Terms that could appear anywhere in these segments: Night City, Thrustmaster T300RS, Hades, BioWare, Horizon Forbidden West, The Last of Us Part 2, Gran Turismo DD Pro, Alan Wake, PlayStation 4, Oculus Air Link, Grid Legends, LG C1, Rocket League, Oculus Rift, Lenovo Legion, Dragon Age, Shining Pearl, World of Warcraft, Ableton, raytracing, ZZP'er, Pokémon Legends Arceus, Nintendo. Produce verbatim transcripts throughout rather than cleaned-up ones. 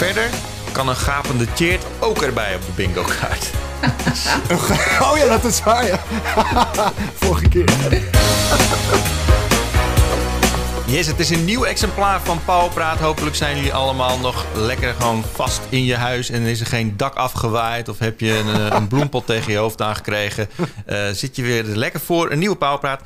Verder kan een gapende cheert ook erbij op de bingo-kaart. Oh ja, dat is waar, ja. Vorige keer. Yes, het is een nieuw exemplaar van Pauwpraat. Hopelijk zijn jullie allemaal nog lekker gewoon vast in je huis en is er geen dak afgewaaid of heb je een, een bloempot tegen je hoofd aangekregen. Uh, zit je weer lekker voor een nieuwe Pauwpraat.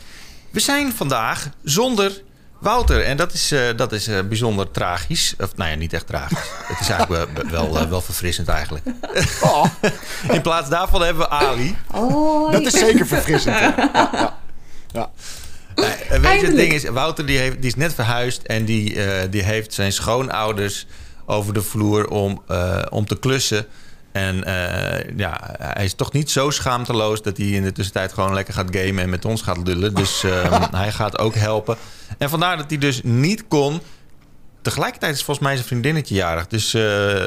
We zijn vandaag zonder Wouter en dat is, uh, dat is uh, bijzonder tragisch. Of nou ja, niet echt tragisch. Het is eigenlijk wel, wel, uh, wel verfrissend eigenlijk. Oh. In plaats daarvan hebben we Ali. Oh, dat is ben... zeker verfrissend. Ja. Ja, ja, ja. Uh, weet je, het ding is, Wouter die heeft, die is net verhuisd en die, uh, die heeft zijn schoonouders over de vloer om, uh, om te klussen. En uh, ja, hij is toch niet zo schaamteloos dat hij in de tussentijd gewoon lekker gaat gamen en met ons gaat lullen. Dus uh, hij gaat ook helpen. En vandaar dat hij dus niet kon. Tegelijkertijd is volgens mij zijn vriendinnetje jarig, dus uh, uh,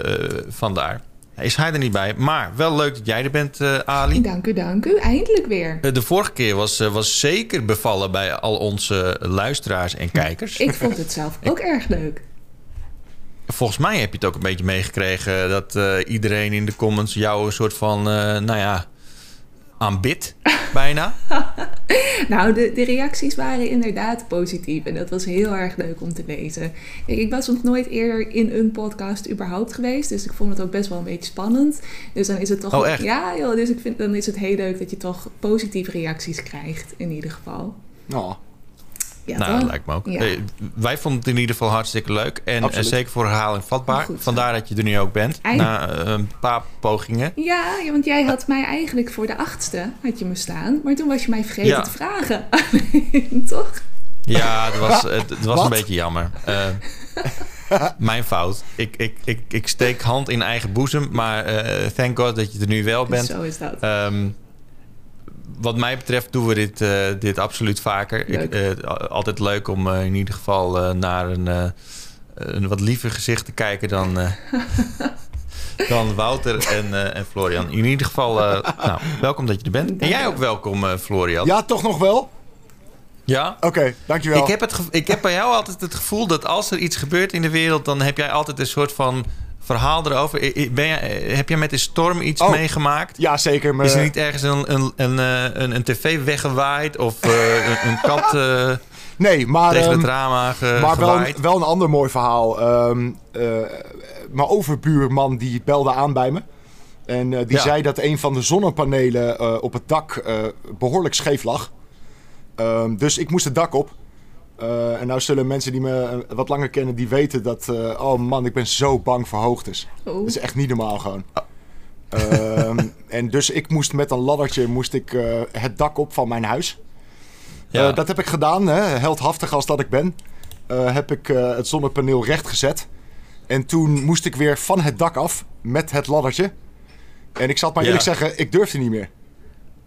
vandaar. Is hij er niet bij. Maar wel leuk dat jij er bent, uh, Ali. Dank u, dank u. Eindelijk weer. Uh, de vorige keer was, uh, was zeker bevallen bij al onze luisteraars en kijkers. Ik vond het zelf ook erg leuk. Volgens mij heb je het ook een beetje meegekregen dat uh, iedereen in de comments jou een soort van, uh, nou ja, aanbidt bijna. Nou, de, de reacties waren inderdaad positief en dat was heel erg leuk om te lezen. Kijk, ik was nog nooit eerder in een podcast überhaupt geweest, dus ik vond het ook best wel een beetje spannend. Dus dan is het toch, oh, echt? Ja, joh, dus ik vind dan is het heel leuk dat je toch positieve reacties krijgt in ieder geval. Oh. Ja, nou, dat lijkt me ook. Ja. Hey, wij vonden het in ieder geval hartstikke leuk. En uh, zeker voor herhaling vatbaar. Goed, vandaar dat je er nu ook bent. Eind... Na uh, een paar pogingen. Ja, want jij had mij eigenlijk voor de achtste had je me staan. Maar toen was je mij vergeten ja. te vragen. Toch? Ja, dat was, het, het was een beetje jammer. Uh, mijn fout. Ik, ik, ik, ik steek hand in eigen boezem. Maar uh, thank God dat je er nu wel bent. Zo is dat. Um, Wat mij betreft doen we dit, uh, dit absoluut vaker. Leuk. Ik, uh, altijd leuk om uh, in ieder geval uh, naar een, uh, een wat liever gezicht te kijken dan, uh, dan Wouter en, uh, en Florian. In ieder geval, uh, nou, welkom dat je er bent. En jij ook welkom, uh, Florian. Ja, toch nog wel? Ja. Oké, okay, dankjewel. Ik heb, het ik heb bij jou altijd het gevoel dat als er iets gebeurt in de wereld, dan heb jij altijd een soort van verhaal erover. Ben jij, heb je met de storm iets oh, meegemaakt? Ja, zeker. Maar... Is er niet ergens een, een, een, een, een tv weggewaaid of uh, een, een kat uh, nee, maar, tegen um, het drama ge, maar wel een, wel een ander mooi verhaal. Um, uh, mijn overbuurman die belde aan bij me. En uh, die ja. zei dat een van de zonnepanelen uh, op het dak uh, behoorlijk scheef lag. Um, dus ik moest het dak op. Uh, en nou zullen mensen die me wat langer kennen, die weten dat... Uh, oh man, ik ben zo bang voor hoogtes. Oh. Dat is echt niet normaal gewoon. Oh. Uh, en dus ik moest met een laddertje moest ik, uh, het dak op van mijn huis. Ja. Uh, dat heb ik gedaan, hè, heldhaftig als dat ik ben. Uh, heb ik uh, het zonnepaneel recht gezet. En toen moest ik weer van het dak af met het laddertje. En ik zal maar eerlijk ja. zeggen, ik durfde niet meer.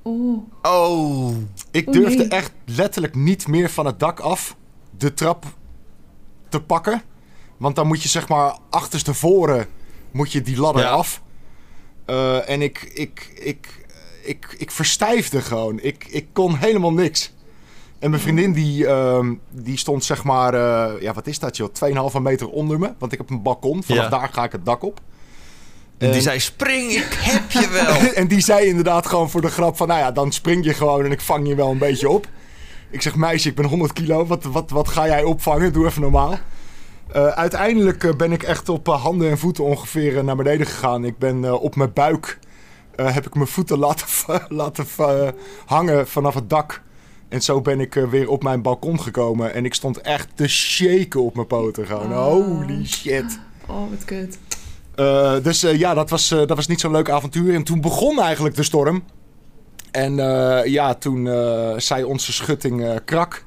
Oh. oh. Ik durfde oh, nee. echt letterlijk niet meer van het dak af de trap te pakken. Want dan moet je zeg maar achterstevoren moet je die ladder ja. af. Uh, en ik, ik, ik, ik, ik verstijfde gewoon. Ik, ik kon helemaal niks. En mijn vriendin die, uh, die stond zeg maar... Uh, ja, wat is dat joh? twee komma vijf meter onder me. Want ik heb een balkon. Vanaf ja. daar ga ik het dak op. En, en die zei, spring, ik heb je wel. En die zei inderdaad gewoon voor de grap van... Nou ja, dan spring je gewoon en ik vang je wel een beetje op. Ik zeg, meisje, ik ben honderd kilo. Wat, wat, wat ga jij opvangen? Doe even normaal. Uh, uiteindelijk uh, ben ik echt op uh, handen en voeten ongeveer uh, naar beneden gegaan. Ik ben uh, op mijn buik... Uh, heb ik mijn voeten laten, laten uh, hangen vanaf het dak. En zo ben ik uh, weer op mijn balkon gekomen. En ik stond echt te shaken op mijn poten. Gewoon, oh. Holy shit. Oh, wat kut. Uh, dus uh, ja, dat was, uh, dat was niet zo'n leuk avontuur. En toen begon eigenlijk de storm. En uh, ja, toen uh, zei onze schutting uh, krak.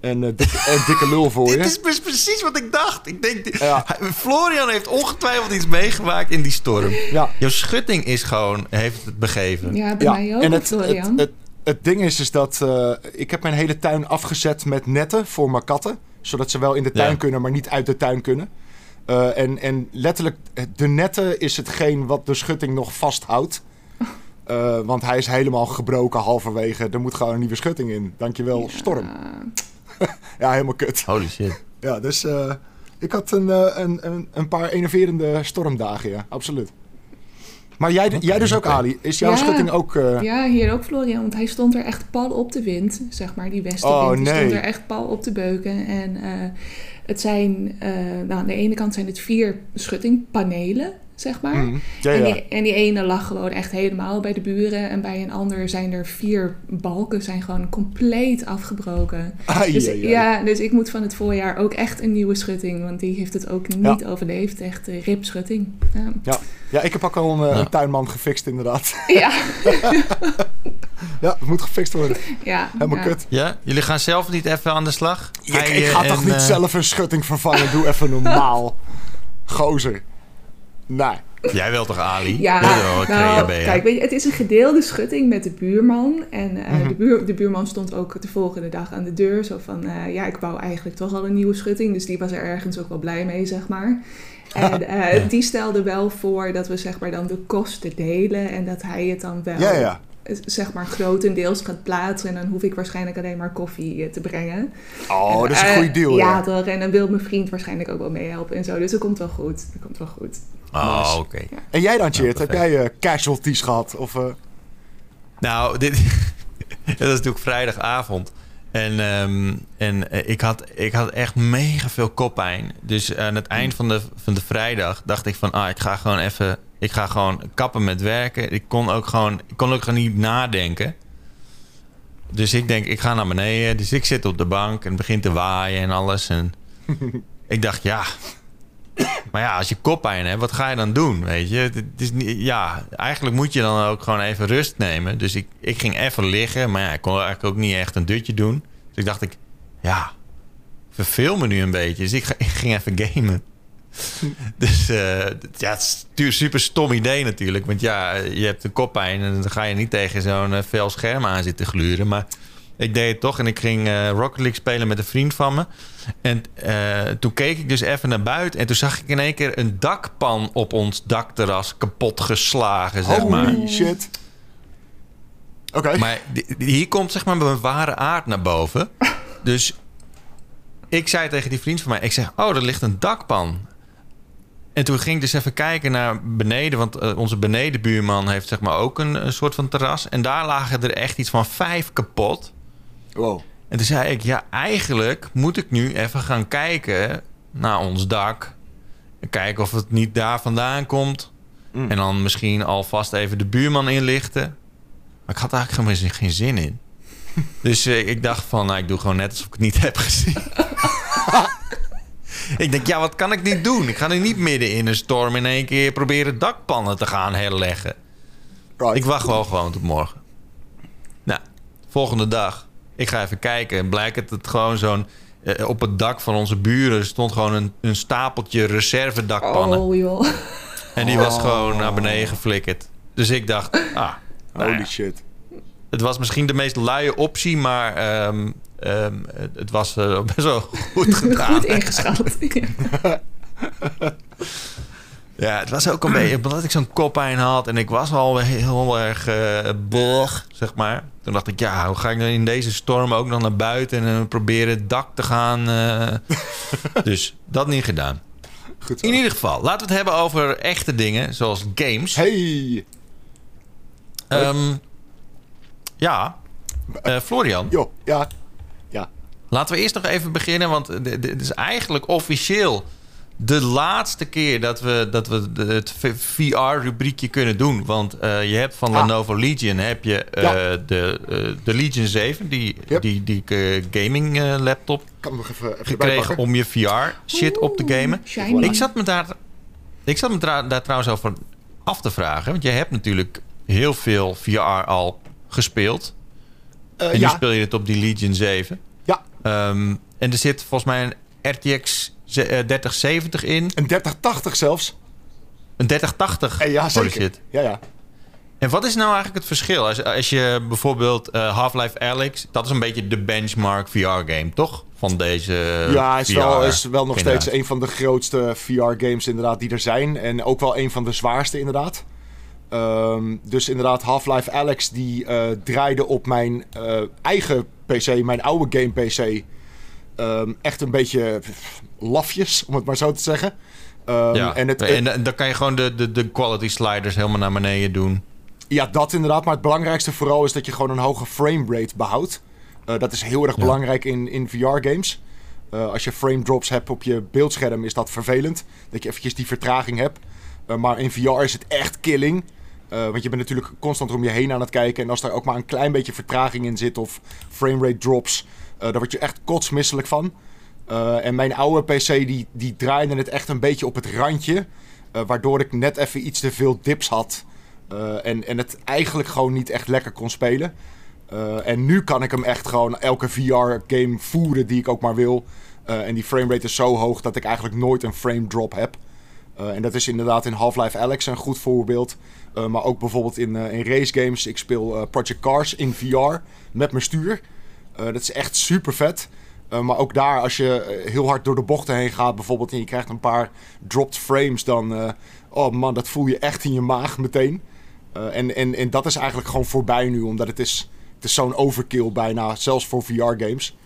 En uh, dikke, uh, dikke lul voor je. Dit is precies wat ik dacht. Ik denk, ja. Florian heeft ongetwijfeld iets meegemaakt in die storm. Ja. Jouw schutting is gewoon, heeft het begeven. Ja, bij ja. mij ook, en het, Florian. Het, het, het, het ding is, is dat uh, ik heb mijn hele tuin afgezet met netten voor mijn katten. Zodat ze wel in de tuin ja. kunnen, maar niet uit de tuin kunnen. Uh, en, en letterlijk, de netten is hetgeen wat de schutting nog vasthoudt. Uh, want hij is helemaal gebroken halverwege. Er moet gewoon een nieuwe schutting in. Dankjewel, ja. storm. Ja, helemaal kut. Holy shit. Ja, dus uh, Ik had een, een, een, een paar enerverende stormdagen, ja, absoluut. Maar jij, okay, jij dus ook, okay. Ali? Is jouw ja, schutting ook... Uh... Ja, hier ook, Florian. Want hij stond er echt pal op de wind, zeg maar. Die westenwind oh, nee. die stond er echt pal op te beuken. En uh, het zijn... Uh, nou, aan de ene kant zijn het vier schuttingpanelen, zeg maar. Mm, ja, ja. En, die, en die ene lag gewoon echt helemaal bij de buren. En bij een ander zijn er vier balken, zijn gewoon compleet afgebroken. Ai, dus, ai, ai. Ja, dus ik moet van het voorjaar ook echt een nieuwe schutting. Want die heeft het ook niet ja. overleefd. Echt uh, ripschutting. Ja. ja. Ja, ik heb ook al een, ja. een tuinman gefixt, inderdaad. Ja. Ja, het moet gefixt worden. Ja, helemaal ja. kut. Ja, jullie gaan zelf niet even aan de slag? Ja, ik, ik ga en, toch niet uh... zelf een schutting vervangen? Doe even normaal. Gozer. Nee. Jij wel toch, Ali? Ja, wel, nou, kijk, weet je, het is een gedeelde schutting met de buurman. En uh, mm-hmm. de, buur, de buurman stond ook de volgende dag aan de deur. Zo van, uh, ja, ik bouw eigenlijk toch al een nieuwe schutting. Dus die was er ergens ook wel blij mee, zeg maar. En uh, ja. die stelde wel voor dat we, zeg maar, dan de kosten delen. En dat hij het dan wel, ja, ja. zeg maar, grotendeels gaat plaatsen. En dan hoef ik waarschijnlijk alleen maar koffie te brengen. Oh, en, dat is een uh, goede deal. Ja, ja, toch. En dan wil mijn vriend waarschijnlijk ook wel meehelpen en zo. Dus dat komt wel goed. Dat komt wel goed. Oh, nice. Oké. Okay. Ja. En jij dan, Tjeerd? Nou, heb jij uh, casualties gehad? Of, uh... Nou, dit dat is natuurlijk vrijdagavond. En, um, en uh, ik, had, ik had echt mega veel koppijn. Dus aan het eind van de, van de vrijdag dacht ik van... Ah, ik ga gewoon even... Ik ga gewoon kappen met werken. Ik kon ook gewoon, ik kon ook gewoon niet nadenken. Dus ik denk, ik ga naar beneden. Dus ik zit op de bank en het begint te waaien en alles. En ik dacht, ja... Maar ja, als je koppijn hebt, wat ga je dan doen, weet je? Het is niet, ja, eigenlijk moet je dan ook gewoon even rust nemen. Dus ik, ik ging even liggen, maar ja, ik kon eigenlijk ook niet echt een dutje doen. Dus ik dacht, ik, ja, verveel me nu een beetje. Dus ik, ga, ik ging even gamen. Dus uh, ja, het is een super stom idee natuurlijk. Want ja, je hebt een koppijn en dan ga je niet tegen zo'n fel scherm aan zitten gluren. Maar ik deed het toch en ik ging uh, Rocket League spelen met een vriend van me. En uh, toen keek ik dus even naar buiten. En toen zag ik in één keer een dakpan op ons dakterras kapot geslagen, zeg Holy maar. Holy shit. Oké. Okay. Maar die, die, hier komt, zeg maar, mijn ware aard naar boven. Dus ik zei tegen die vriend van mij, ik zeg, oh, er ligt een dakpan. En toen ging ik dus even kijken naar beneden. Want uh, onze benedenbuurman heeft, zeg maar, ook een, een soort van terras. En daar lagen er echt iets van vijf kapot. Wow. En toen zei ik, ja, eigenlijk moet ik nu even gaan kijken naar ons dak. Kijken of het niet daar vandaan komt. Mm. En dan misschien alvast even de buurman inlichten. Maar ik had eigenlijk geen, geen zin in. Dus uh, ik dacht van, nou, ik doe gewoon net alsof ik het niet heb gezien. Ik denk, ja, wat kan ik nu doen? Ik ga nu niet midden in een storm in één keer proberen dakpannen te gaan herleggen. Right. Ik wacht wel gewoon tot morgen. Nou, volgende dag. Ik ga even kijken. En blijkt het, het gewoon zo'n... Eh, op het dak van onze buren stond gewoon een, een stapeltje reservedakpannen. Oh, joh. En die was oh. gewoon naar beneden geflikkerd. Dus ik dacht, ah... Nou Holy ja. shit. Het was misschien de meest luie optie, maar... Um, um, het, het was uh, best wel goed gedaan. Goed ingeschat. Ja. Ja, het was ook een beetje... Omdat ik zo'n koppijn had en ik was al heel erg uh, blog, zeg maar. Toen dacht ik, ja, hoe ga ik dan in deze storm ook nog naar buiten... en uh, proberen het dak te gaan? Uh, dus dat niet gedaan. Goed zo. In ieder geval, laten we het hebben over echte dingen, zoals games. Hey! Um, ja, uh, Florian. Jo, ja. ja. Laten we eerst nog even beginnen, want dit is eigenlijk officieel... de laatste keer dat we, dat we het V R-rubriekje kunnen doen. Want uh, je hebt van ah. Lenovo Legion heb je uh, ja. de, uh, de Legion zeven, die, yep. die, die uh, gaming uh, laptop, kan nog even, even gekregen om je V R-shit op te gamen. Shiny. Ik zat me, daar, ik zat me tra- daar trouwens over af te vragen. Want je hebt natuurlijk heel veel V R al gespeeld. Uh, en nu ja. speel je het op die Legion zeven. Ja. Um, en er zit volgens mij een R T X... dertig zeventig in. Een dertig tachtig zelfs. Een dertig tachtig? Eh, ja, zeker. Ja, ja. En wat is nou eigenlijk het verschil? Als, als je bijvoorbeeld uh, Half-Life Alyx... dat is een beetje de benchmark V R-game, toch? Van deze Ja, het is, wel, is wel nog inderdaad. steeds een van de grootste V R-games inderdaad die er zijn. En ook wel een van de zwaarste inderdaad. Um, dus inderdaad, Half-Life Alyx die uh, draaide op mijn uh, eigen P C... mijn oude game-P C... um, echt een beetje lafjes, om het maar zo te zeggen. Um, ja. En, het, en, en dan kan je gewoon de, de, de quality sliders helemaal naar beneden doen. Ja, dat inderdaad. Maar het belangrijkste vooral is dat je gewoon een hoge framerate behoudt. Uh, dat is heel erg ja. belangrijk in, in V R-games. Uh, als je frame drops hebt op je beeldscherm is dat vervelend. Dat je eventjes die vertraging hebt. Uh, maar in V R is het echt killing. Uh, want je bent natuurlijk constant om je heen aan het kijken. En als daar ook maar een klein beetje vertraging in zit of framerate drops, Uh, daar word je echt kotsmisselijk van. Uh, en mijn oude P C die, die draaide het echt een beetje op het randje. Uh, waardoor ik net even iets te veel dips had. Uh, en, en het eigenlijk gewoon niet echt lekker kon spelen. Uh, en nu kan ik hem echt gewoon elke V R-game voeren die ik ook maar wil. Uh, en die framerate is zo hoog dat ik eigenlijk nooit een frame drop heb. Uh, en dat is inderdaad in Half-Life Alyx een goed voorbeeld. Uh, maar ook bijvoorbeeld in, uh, in race games. Ik speel uh, Project Cars in V R met mijn stuur. Uh, dat is echt super vet. Uh, maar ook daar, als je heel hard door de bochten heen gaat bijvoorbeeld en je krijgt een paar dropped frames, dan uh, oh man, dat voel je echt in je maag meteen. Uh, en, en, en dat is eigenlijk gewoon voorbij nu, omdat het is, het is zo'n overkill bijna, zelfs voor V R-games.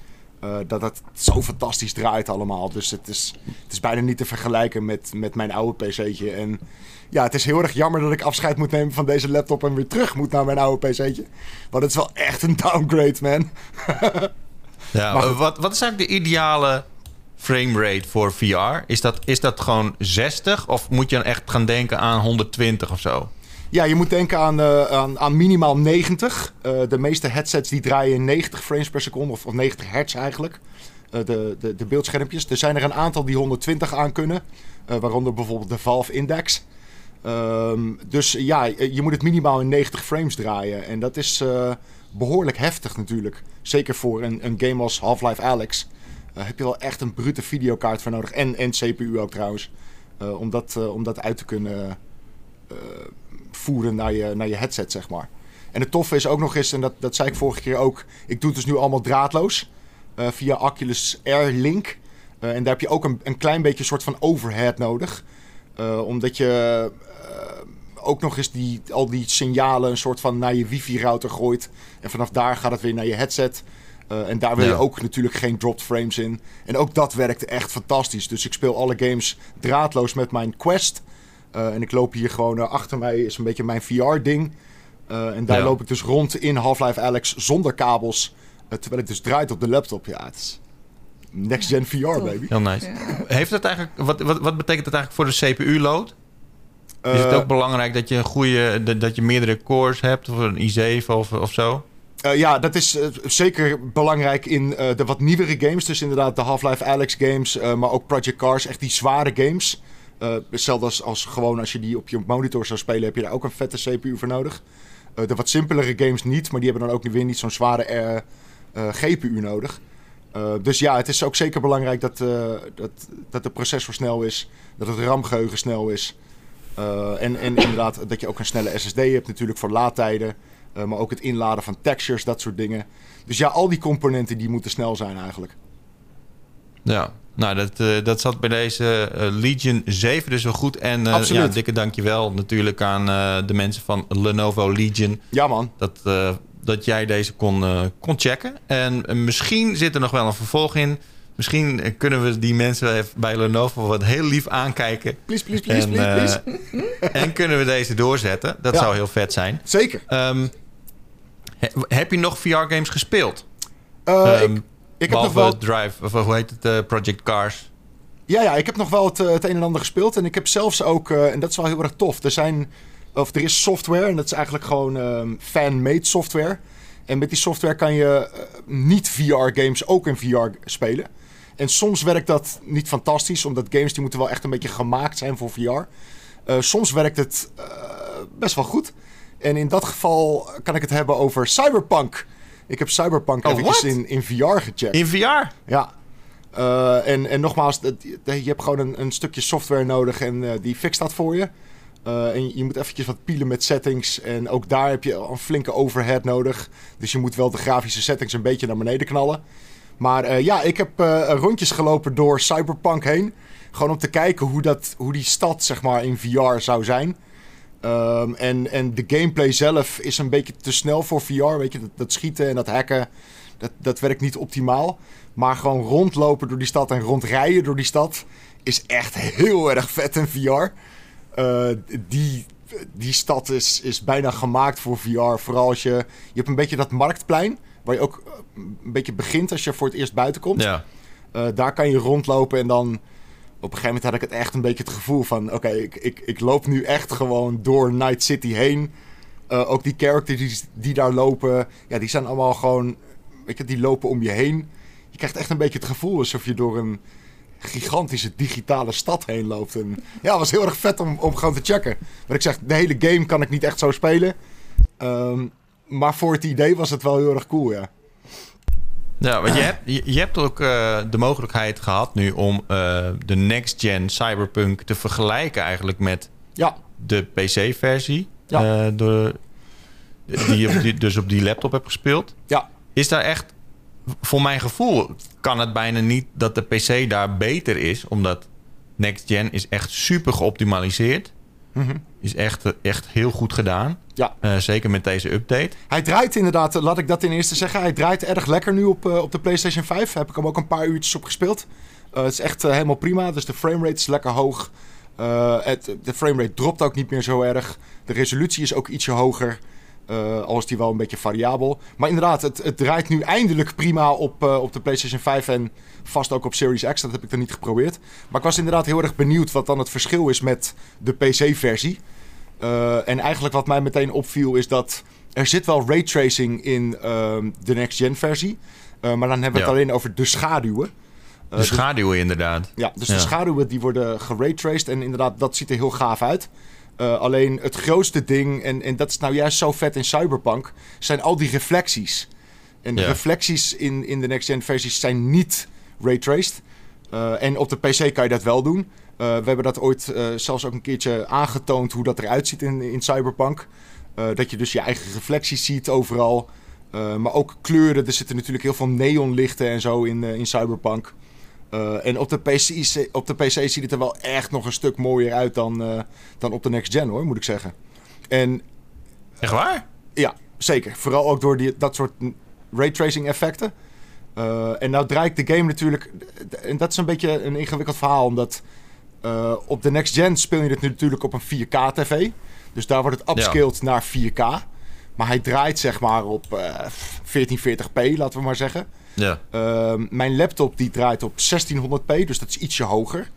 Uh, dat het zo fantastisch draait allemaal. Dus het is, het is bijna niet te vergelijken met, met mijn oude P C'tje. En ja, het is heel erg jammer dat ik afscheid moet nemen van deze laptop en weer terug moet naar mijn oude P C'tje. Want het is wel echt een downgrade, man. Ja, maar wat, wat is eigenlijk de ideale framerate voor V R? Is dat, is dat gewoon zestig of moet je dan echt gaan denken aan honderdtwintig of zo? Ja, je moet denken aan, uh, aan, aan minimaal negentig. Uh, de meeste headsets die draaien in negentig frames per seconde, of, of negentig hertz eigenlijk. Uh, de, de, de beeldschermpjes. Er zijn er een aantal die honderdtwintig aan kunnen. Uh, waaronder bijvoorbeeld de Valve Index. Um, dus ja, je moet het minimaal in negentig frames draaien. En dat is uh, behoorlijk heftig natuurlijk. Zeker voor een, een game als Half-Life Alyx. Uh, heb je wel echt een brute videokaart voor nodig. En, en C P U ook trouwens. Uh, om, dat, uh, om dat uit te kunnen Uh, voeren naar je, naar je headset, zeg maar. En het toffe is ook nog eens, en dat, dat zei ik vorige keer ook, ik doe het dus nu allemaal draadloos. Uh, via Oculus Air Link. Uh, en daar heb je ook een, een klein beetje een soort van overhead nodig. Uh, omdat je uh, ook nog eens die, al die signalen een soort van naar je wifi-router gooit. En vanaf daar gaat het weer naar je headset. Uh, en daar wil ja. je ook natuurlijk geen dropped frames in. En ook dat werkt echt fantastisch. Dus ik speel alle games draadloos met mijn Quest. Uh, en ik loop hier gewoon, uh, achter mij is een beetje mijn V R-ding. Uh, en daar ja. loop ik dus rond in Half-Life Alyx zonder kabels. Uh, terwijl ik dus draait op de laptop. Ja, het is next-gen V R, oh, baby. Heel nice. Ja. Heeft dat eigenlijk, wat, wat, wat betekent dat eigenlijk voor de C P U-load? Uh, is het ook belangrijk dat je, een goede, dat, dat je meerdere cores hebt? Of een i zeven of, of zo? Uh, ja, dat is uh, zeker belangrijk in uh, de wat nieuwere games. Dus inderdaad de Half-Life Alyx games, uh, maar ook Project Cars. Echt die zware games. Uh, hetzelfde als, als gewoon als je die op je monitor zou spelen, heb je daar ook een vette C P U voor nodig. Uh, de wat simpelere games niet, maar die hebben dan ook weer niet zo'n zware uh, uh, G P U nodig. Uh, dus ja, het is ook zeker belangrijk dat, uh, dat, dat de processor snel is, dat het RAM-geheugen snel is. Uh, en, en inderdaad dat je ook een snelle S S D hebt natuurlijk voor laadtijden. Uh, maar ook het inladen van textures, dat soort dingen. Dus ja, al die componenten die moeten snel zijn eigenlijk. Ja. Nou, dat, uh, dat zat bij deze uh, Legion zeven dus wel goed. En uh, ja, dikke dankjewel natuurlijk aan uh, de mensen van Lenovo Legion. Ja, man. Dat, uh, dat jij deze kon, uh, kon checken. En uh, misschien zit er nog wel een vervolg in. Misschien uh, kunnen we die mensen bij Lenovo wat heel lief aankijken. Please, please, please, en, please, please, please. En kunnen we deze doorzetten. Dat ja. zou heel vet zijn. Zeker. Um, he, heb je nog V R-games gespeeld? Uh, um, ik... Ik heb nog wel Drive, of hoe heet het, uh, Project Cars. Ja, ja, ik heb nog wel het, het een en ander gespeeld. En ik heb zelfs ook, uh, en dat is wel heel erg tof, er zijn, of er is software, en dat is eigenlijk gewoon um, fan-made software. En met die software kan je uh, niet V R-games ook in V R spelen. En soms werkt dat niet fantastisch, omdat games die moeten wel echt een beetje gemaakt zijn voor V R. Uh, soms werkt het uh, best wel goed. En in dat geval kan ik het hebben over Cyberpunk. Ik heb Cyberpunk oh, eventjes in, in V R gecheckt. In V R? Ja. Uh, en, en nogmaals, je hebt gewoon een, een stukje software nodig en uh, die fixt dat voor je. Uh, en je moet eventjes wat pielen met settings. En ook daar heb je een flinke overhead nodig. Dus je moet wel de grafische settings een beetje naar beneden knallen. Maar uh, ja, ik heb uh, rondjes gelopen door Cyberpunk heen. Gewoon om te kijken hoe, dat, hoe die stad zeg maar in V R zou zijn. Um, en, en de gameplay zelf is een beetje te snel voor V R, weet je, dat, dat schieten en dat hacken, Dat, dat werkt niet optimaal. Maar gewoon rondlopen door die stad en rondrijden door die stad is echt heel erg vet in V R. Uh, die, die stad is, is bijna gemaakt voor V R. Vooral als je... Je hebt een beetje dat marktplein, waar je ook een beetje begint als je voor het eerst buiten komt. Ja. Uh, daar kan je rondlopen en dan... Op een gegeven moment had ik het echt een beetje het gevoel van... Oké, okay, ik, ik, ik loop nu echt gewoon door Night City heen. Uh, ook die characters die, die daar lopen... Ja, die zijn allemaal gewoon... Weet je, die lopen om je heen. Je krijgt echt een beetje het gevoel alsof je door een... gigantische digitale stad heen loopt. En ja, het was heel erg vet om, om gewoon te checken. Maar ik zeg, de hele game kan ik niet echt zo spelen. Um, maar voor het idee was het wel heel erg cool, ja. Ja, want je hebt, je, je hebt ook uh, de mogelijkheid gehad nu om uh, de next-gen Cyberpunk te vergelijken eigenlijk met ja. de P C-versie. Ja. Uh, de, die je dus op die laptop hebt gespeeld. Ja. Is daar echt, voor mijn gevoel, kan het bijna niet dat de P C daar beter is. Omdat next-gen is echt super geoptimaliseerd. Mm-hmm. Is echt, echt heel goed gedaan. Ja. Uh, zeker met deze update. Hij draait inderdaad, laat ik dat ten eerste zeggen. Hij draait erg lekker nu op, uh, op de PlayStation vijf. Heb ik hem ook een paar uurtjes op gespeeld. Uh, het is echt uh, helemaal prima. Dus de framerate is lekker hoog. Uh, het, de framerate dropt ook niet meer zo erg. De resolutie is ook ietsje hoger. Uh, al is die wel een beetje variabel. Maar inderdaad, het, het draait nu eindelijk prima op, uh, op de PlayStation vijf. En vast ook op Series X. Dat heb ik er niet geprobeerd. Maar ik was inderdaad heel erg benieuwd wat dan het verschil is met de P C-versie. Uh, en eigenlijk wat mij meteen opviel is dat... Er zit wel raytracing in uh, de next-gen-versie. Uh, maar dan hebben we ja. het alleen over de schaduwen. Uh, de schaduwen dus, inderdaad. Ja, dus ja. de schaduwen die worden geraytraced. En inderdaad, dat ziet er heel gaaf uit. Uh, alleen het grootste ding, en, en dat is nou juist zo vet in Cyberpunk, zijn al die reflecties. En yeah. reflecties in, in de next-gen versies zijn niet raytraced. Uh, en op de P C kan je dat wel doen. Uh, we hebben dat ooit uh, zelfs ook een keertje aangetoond hoe dat eruit ziet in, in Cyberpunk. Uh, dat je dus je eigen reflecties ziet overal. Uh, maar ook kleuren, er zitten natuurlijk heel veel neonlichten en zo in, uh, in Cyberpunk. Uh, en op de, P C, op de P C ziet het er wel echt nog een stuk mooier uit dan, uh, dan op de next gen, hoor, moet ik zeggen. En, echt waar? Uh, ja, zeker. Vooral ook door die, dat soort raytracing effecten. Uh, en nou draait de game natuurlijk... En dat is een beetje een ingewikkeld verhaal, omdat uh, op de next gen speel je het nu natuurlijk op een vier K tv. Dus daar wordt het upscaled ja. naar vier K. Maar hij draait zeg maar op uh, veertien veertig p, laten we maar zeggen. Ja. Uh, mijn laptop die draait op zestienhonderd p, dus dat is ietsje hoger.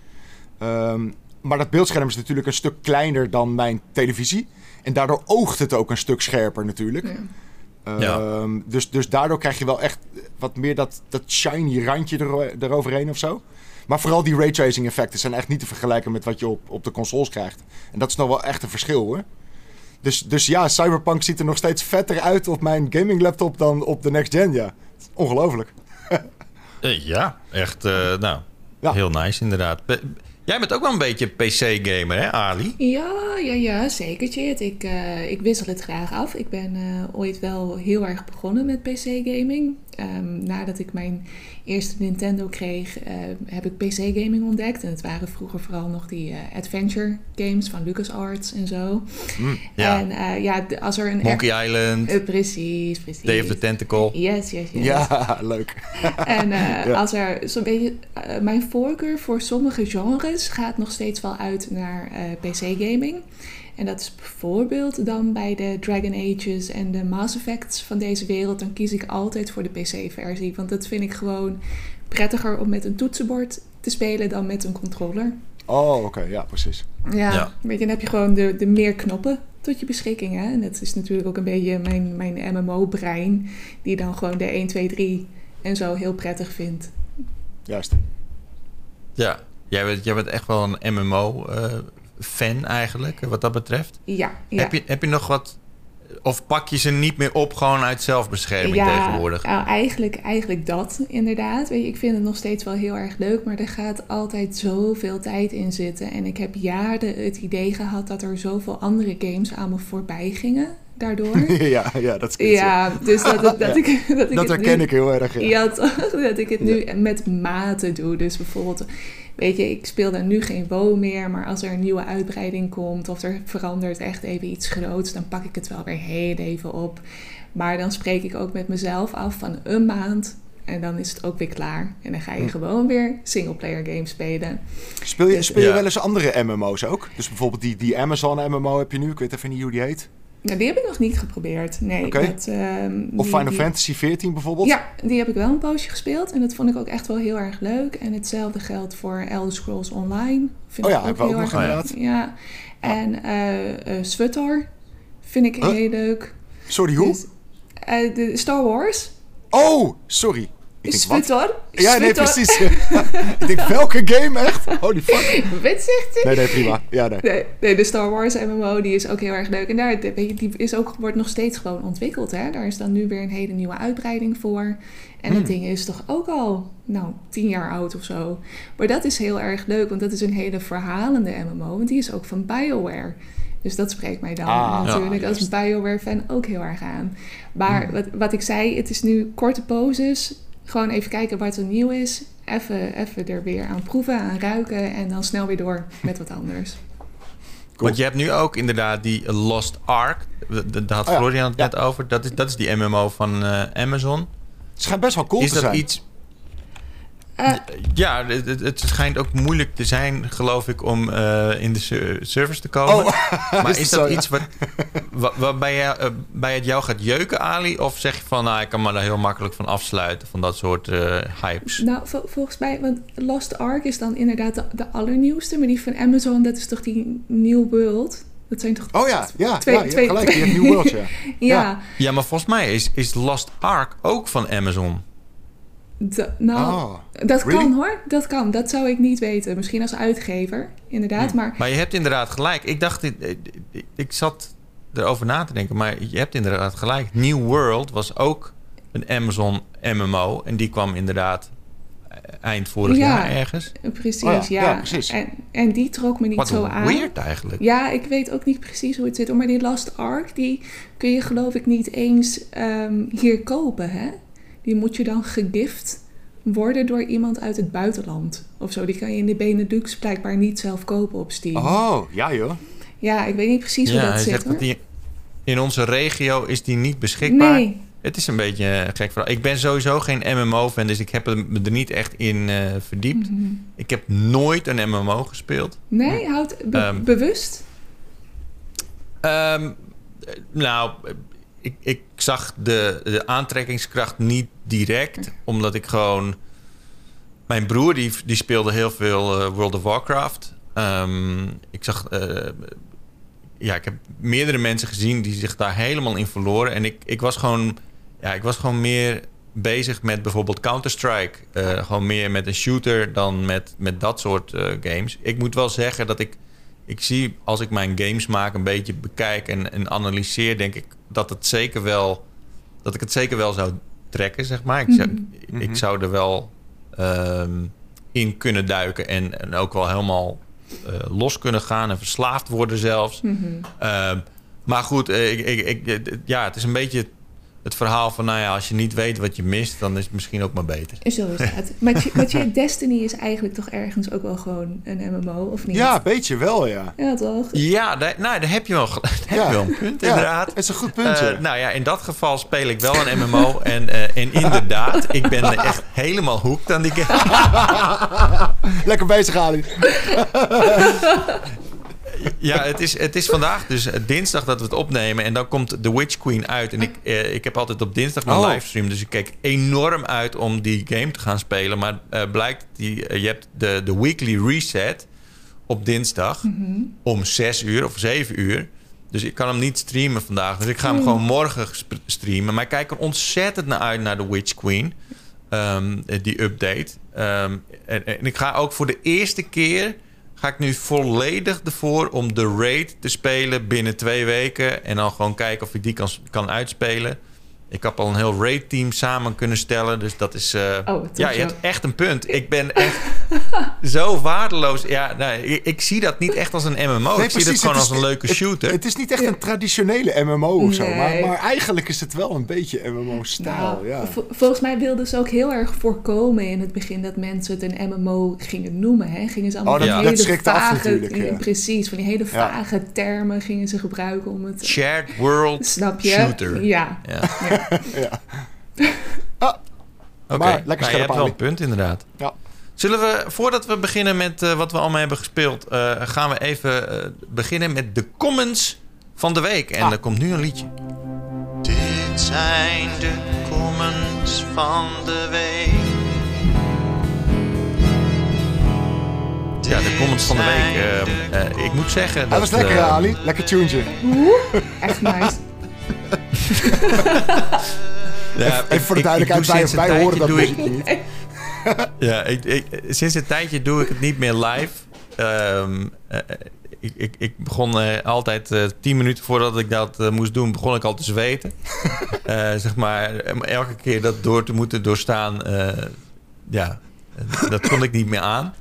Uh, maar dat beeldscherm is natuurlijk een stuk kleiner dan mijn televisie. En daardoor oogt het ook een stuk scherper natuurlijk. Ja. Uh, ja. Dus, dus daardoor krijg je wel echt wat meer dat, dat shiny randje er, eroverheen of zo. Maar vooral die raytracing effecten zijn echt niet te vergelijken met wat je op, op de consoles krijgt. En dat is nou wel echt een verschil, hoor. Dus, dus ja, Cyberpunk ziet er nog steeds vetter uit op mijn gaming laptop dan op de next gen, ja. Ongelooflijk. Ja, echt, uh, nou, ja. heel nice inderdaad. Be- Jij bent ook wel een beetje P C-gamer, hè, Ali? Ja, ja, ja, zeker, Chit. Ik, uh, ik wissel het graag af. Ik ben uh, ooit wel heel erg begonnen met P C-gaming. Um, nadat ik mijn eerste Nintendo kreeg, uh, heb ik P C-gaming ontdekt. En het waren vroeger vooral nog die uh, adventure games van LucasArts en zo. Mm, ja. En uh, ja, als er een... Monkey echt... Island. Uh, precies, precies. Day of the Tentacle. Yes, yes, yes. Ja, leuk. En uh, ja. als er zo'n beetje... Uh, mijn voorkeur voor sommige genres gaat nog steeds wel uit naar uh, P C-gaming. En dat is bijvoorbeeld dan bij de Dragon Ages en de Mass Effects van deze wereld. Dan kies ik altijd voor de P C-versie. Want dat vind ik gewoon prettiger om met een toetsenbord te spelen dan met een controller. Oh, oké. Okay. Ja, precies. Ja, ja. Weet je, dan heb je gewoon de, de meer knoppen tot je beschikking. Hè? En dat is natuurlijk ook een beetje mijn, mijn M M O-brein. Die dan gewoon de een, twee, drie en zo heel prettig vindt. Juist. Ja. Jij bent, jij bent echt wel een M M O-fan uh, eigenlijk, wat dat betreft. Ja, ja. Heb je, heb je nog wat... Of pak je ze niet meer op gewoon uit zelfbescherming ja, tegenwoordig? Ja, nou, eigenlijk, eigenlijk dat inderdaad. Weet je, ik vind het nog steeds wel heel erg leuk, maar er gaat altijd zoveel tijd in zitten. En ik heb jaren het idee gehad dat er zoveel andere games aan me voorbij gingen. Daardoor. Ja, ja, dat is ja, dus dat, dat, dat ja. ik dat, ik dat herken nu, ik heel erg. Ja, ja, dat ik het nu ja. met mate doe. Dus bijvoorbeeld weet je, ik speel dan nu geen WoW meer, maar als er een nieuwe uitbreiding komt of er verandert echt even iets groots, dan pak ik het wel weer heel even op. Maar dan spreek ik ook met mezelf af van een maand en dan is het ook weer klaar. En dan ga je hm. gewoon weer singleplayer games spelen. Speel je, dus, speel je ja. wel eens andere M M O's ook? Dus bijvoorbeeld die, die Amazon M M O heb je nu, ik weet even niet hoe die heet. Nou, die heb ik nog niet geprobeerd, nee. Okay. Dat, um, die, of Final die... Fantasy veertien bijvoorbeeld? Ja, die heb ik wel een poosje gespeeld en dat vond ik ook echt wel heel erg leuk. En hetzelfde geldt voor Elder Scrolls Online. Vind oh ja, hebben we ook nog inderdaad. Ja. En uh, uh, S W T O R vind ik huh? heel leuk. Sorry, hoe? Dus, uh, de Star Wars. Oh, sorry. S W T O R? Ja, nee, precies. Ik denk, welke game echt? Holy fuck. Wat zegt hij? Nee, nee, prima. Ja, nee. Nee, nee, de Star Wars M M O, die is ook heel erg leuk. En daar, die is ook, wordt nog steeds gewoon ontwikkeld, hè. Daar is dan nu weer een hele nieuwe uitbreiding voor. En dat hmm. ding is toch ook al, nou, tien jaar oud of zo. Maar dat is heel erg leuk, want dat is een hele verhalende M M O. Want die is ook van BioWare. Dus dat spreekt mij dan ah, natuurlijk ja, als BioWare-fan ook heel erg aan. Maar hmm. wat, wat ik zei, het is nu korte poses... Gewoon even kijken wat er nieuw is. Even, even er weer aan proeven, aan ruiken. En dan snel weer door met wat anders. Cool. Want je hebt nu ook inderdaad die Lost Ark. Daar had Florian het oh ja. net ja. over. Dat is, dat is die M M O van uh, Amazon. Het schijnt best wel cool is te zijn. Is dat iets... Uh, ja, het, het schijnt ook moeilijk te zijn, geloof ik, om uh, in de ser- service te komen. Oh. Maar is, is dat zo, iets ja. wat, waarbij je, uh, bij het jou gaat jeuken, Ali? Of zeg je van, nou, ik kan me daar heel makkelijk van afsluiten, van dat soort uh, hypes? Nou, vol, volgens mij, want Lost Ark is dan inderdaad de, de allernieuwste. Maar die van Amazon, dat is toch die New World? Dat zijn toch oh ja, ja, twee, ja, ja twee, gelijk, je hebt New World, ja. ja. Ja, maar volgens mij is, is Lost Ark ook van Amazon. De, nou, oh, dat really? kan hoor. Dat kan. Dat zou ik niet weten. Misschien als uitgever, inderdaad. Ja. Maar... maar je hebt inderdaad gelijk. Ik dacht, ik, ik zat erover na te denken, maar je hebt inderdaad gelijk. New World was ook een Amazon M M O en die kwam inderdaad eind vorig ja, jaar ergens. Precies, oh ja. ja. ja precies. En, en die trok me niet What zo aan. Wat weird eigenlijk. Ja, ik weet ook niet precies hoe het zit. Maar die Lost Ark, die kun je geloof ik niet eens um, hier kopen, hè? Die moet je dan gegift worden door iemand uit het buitenland of zo. Die kan je in de Benelux blijkbaar niet zelf kopen op Steam. Oh, ja joh. Ja, ik weet niet precies ja, hoe dat zit hoor. Die, in onze regio is die niet beschikbaar. Nee. Het is een beetje een gek verhaal. Ik ben sowieso geen M M O-fan, dus ik heb me er niet echt in uh, verdiept. Mm-hmm. Ik heb nooit een M M O gespeeld. Nee, houdt be- um, bewust? Um, nou... Ik, ik zag de, de aantrekkingskracht niet direct. Omdat ik gewoon... Mijn broer die, die speelde heel veel uh, World of Warcraft. Um, ik zag... Uh, ja, ik heb meerdere mensen gezien die zich daar helemaal in verloren. En ik, ik was gewoon... Ja, ik was gewoon meer bezig met bijvoorbeeld Counter-Strike. Uh, gewoon meer met een shooter dan met, met dat soort uh, games. Ik moet wel zeggen dat ik... Ik zie, als ik mijn games maak, een beetje bekijk en, en analyseer... denk ik dat, het zeker wel, dat ik het zeker wel zou trekken, zeg maar. Ik zou, mm-hmm. ik zou er wel um, in kunnen duiken en, en ook wel helemaal uh, los kunnen gaan... en verslaafd worden zelfs. Mm-hmm. Uh, maar goed, ik, ik, ik, ja, het is een beetje... Het verhaal van, nou ja, als je niet weet wat je mist... dan is het misschien ook maar beter. Zo is het. Maar, maar je Destiny is eigenlijk toch ergens ook wel gewoon een M M O, of niet? Ja, een beetje wel, ja. Ja, toch? Ja, daar, nou, daar heb je wel, daar ja. heb je wel een punt, ja, inderdaad. Het is een goed punt, uh, Nou ja, in dat geval speel ik wel een M M O. en, uh, en inderdaad, ik ben er echt helemaal hoekt aan die game. Lekker bezig, Ali. Ja, het is, het is vandaag dus dinsdag dat we het opnemen. En dan komt The Witch Queen uit. En ik, eh, ik heb altijd op dinsdag mijn oh. livestream. Dus ik keek enorm uit om die game te gaan spelen. Maar uh, blijkt, die, uh, je hebt de, de weekly reset op dinsdag. Mm-hmm. Om zes uur of zeven uur. Dus ik kan hem niet streamen vandaag. Dus ik ga hem mm. gewoon morgen sp- streamen. Maar ik kijk er ontzettend naar uit naar The Witch Queen. Um, die update. Um, en, en ik ga ook voor de eerste keer... ga ik nu volledig ervoor om de raid te spelen binnen twee weken... en dan gewoon kijken of ik die kan, kan uitspelen. Ik heb al een heel raid-team samen kunnen stellen. Dus dat is... Uh, oh, ja, je hebt echt een punt. Ik ben echt zo waardeloos. Ja, nee, ik, ik zie dat niet echt als een M M O. Nee, ik precies, zie dat gewoon als een leuke het, shooter. Het is niet echt een traditionele M M O of zo. Nee. Maar, maar eigenlijk is het wel een beetje M M O-stijl. Nou, ja. vol, volgens mij wilden ze ook heel erg voorkomen in het begin... dat mensen het een M M O gingen noemen. Hè? Gingen ze allemaal oh, dat, ja. hele dat schrikt vage, af natuurlijk. Ja. Precies, van die hele vage ja. termen gingen ze gebruiken om het... Shared World Snap je? Shooter. Ja, ja. ja. Ja. Ah, Oké, okay. maar, maar je hebt wel een punt inderdaad. Ja. Zullen we, voordat we beginnen met uh, wat we allemaal hebben gespeeld... Uh, gaan we even uh, beginnen met de comments van de week. En ah. er komt nu een liedje. Dit zijn de comments van de week. Ja, de comments van de week. Uh, uh, ik moet zeggen dat... Hij was lekker, uh, Ali. Lekker tunetje. Echt nice. ja, even voor de duidelijkheid, wij, wij horen dat muziekje ik... niet. ja, ik, ik, sinds een tijdje doe ik het niet meer live. Um, uh, ik, ik, ik begon uh, altijd uh, tien minuten voordat ik dat uh, moest doen, begon ik al te zweten. uh, zeg maar, elke keer dat door te moeten doorstaan, uh, ja, dat kon ik niet meer aan.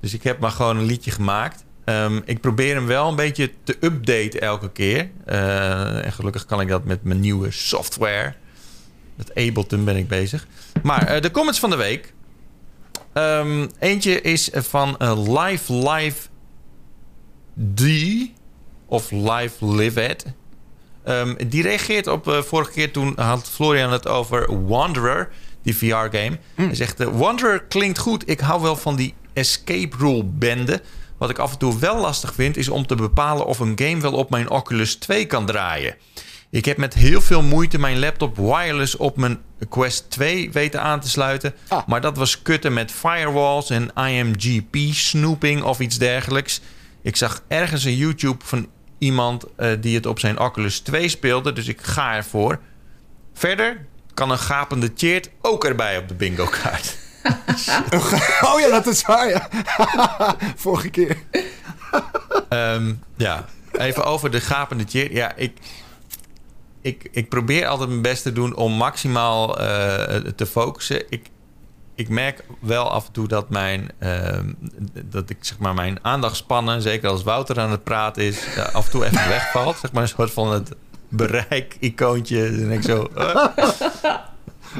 Dus ik heb maar gewoon een liedje gemaakt. Um, ik probeer hem wel een beetje te updaten elke keer. Uh, en gelukkig kan ik dat met mijn nieuwe software. Met Ableton ben ik bezig. Maar uh, de comments van de week. Um, eentje is van uh, Live Live D. Of Live Live It. Um, die reageert op... Uh, vorige keer toen had Florian het over Wanderer. Die V R-game. Mm. Hij zegt... Uh, Wanderer klinkt goed. Ik hou wel van die escape rule bende. Wat ik af en toe wel lastig vind... is om te bepalen of een game wel op mijn Oculus twee kan draaien. Ik heb met heel veel moeite mijn laptop wireless... op mijn Quest twee weten aan te sluiten. Ah. Maar dat was kutten met firewalls en I M G P-snoeping of iets dergelijks. Ik zag ergens een YouTube van iemand... Uh, die het op zijn Oculus twee speelde, dus ik ga ervoor. Verder kan een gapende cheert ook erbij op de bingo-kaart. oh ja, dat is waar, ja. Vorige keer. um, ja, even over de gapende cheer. Ja, ik, ik, ik probeer altijd mijn best te doen om maximaal uh, te focussen. Ik, ik merk wel af en toe dat mijn, uh, dat ik, zeg maar, mijn aandachtspannen... zeker als Wouter aan het praten is, uh, af en toe even wegvalt. Zeg maar een soort van het bereik-icoontje. En ik zo... Uh.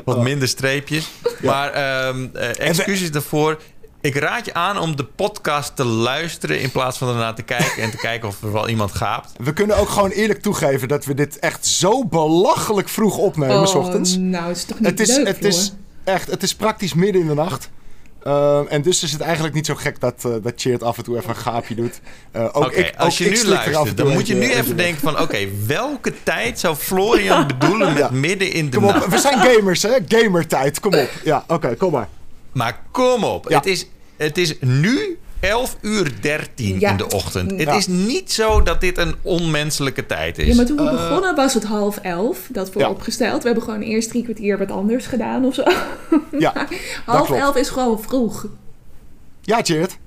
Wat minder streepjes. Ja. Maar um, uh, excuses daarvoor. Ik raad je aan om de podcast te luisteren... in plaats van ernaar te kijken... en te kijken of er wel iemand gaapt. We kunnen ook gewoon eerlijk toegeven... dat we dit echt zo belachelijk vroeg opnemen... Oh, 's ochtends. Nou, het is toch niet het is, leuk, het is echt, het is praktisch midden in de nacht. Uh, en dus is het eigenlijk niet zo gek... dat, uh, dat Cheert af en toe even een gaapje doet. Uh, ook okay, ik, als ook je ik nu luistert... dan moet je nu even, even denken van... oké, okay, welke tijd zou Florian bedoelen... met ja. midden in de kom nacht? Op, we zijn gamers, hè? Gamertijd, kom op. Ja, oké, okay, kom maar. Maar kom op. Ja. Het, is, het is nu elf uur dertien ja. in de ochtend. Ja. Het is niet zo dat dit een onmenselijke tijd is. Ja, maar toen we uh, begonnen was het half elf. Dat vooropgesteld. Ja. We hebben gewoon eerst drie kwartier wat anders gedaan of zo. Ja, half elf is gewoon vroeg. Ja, Tjeerd.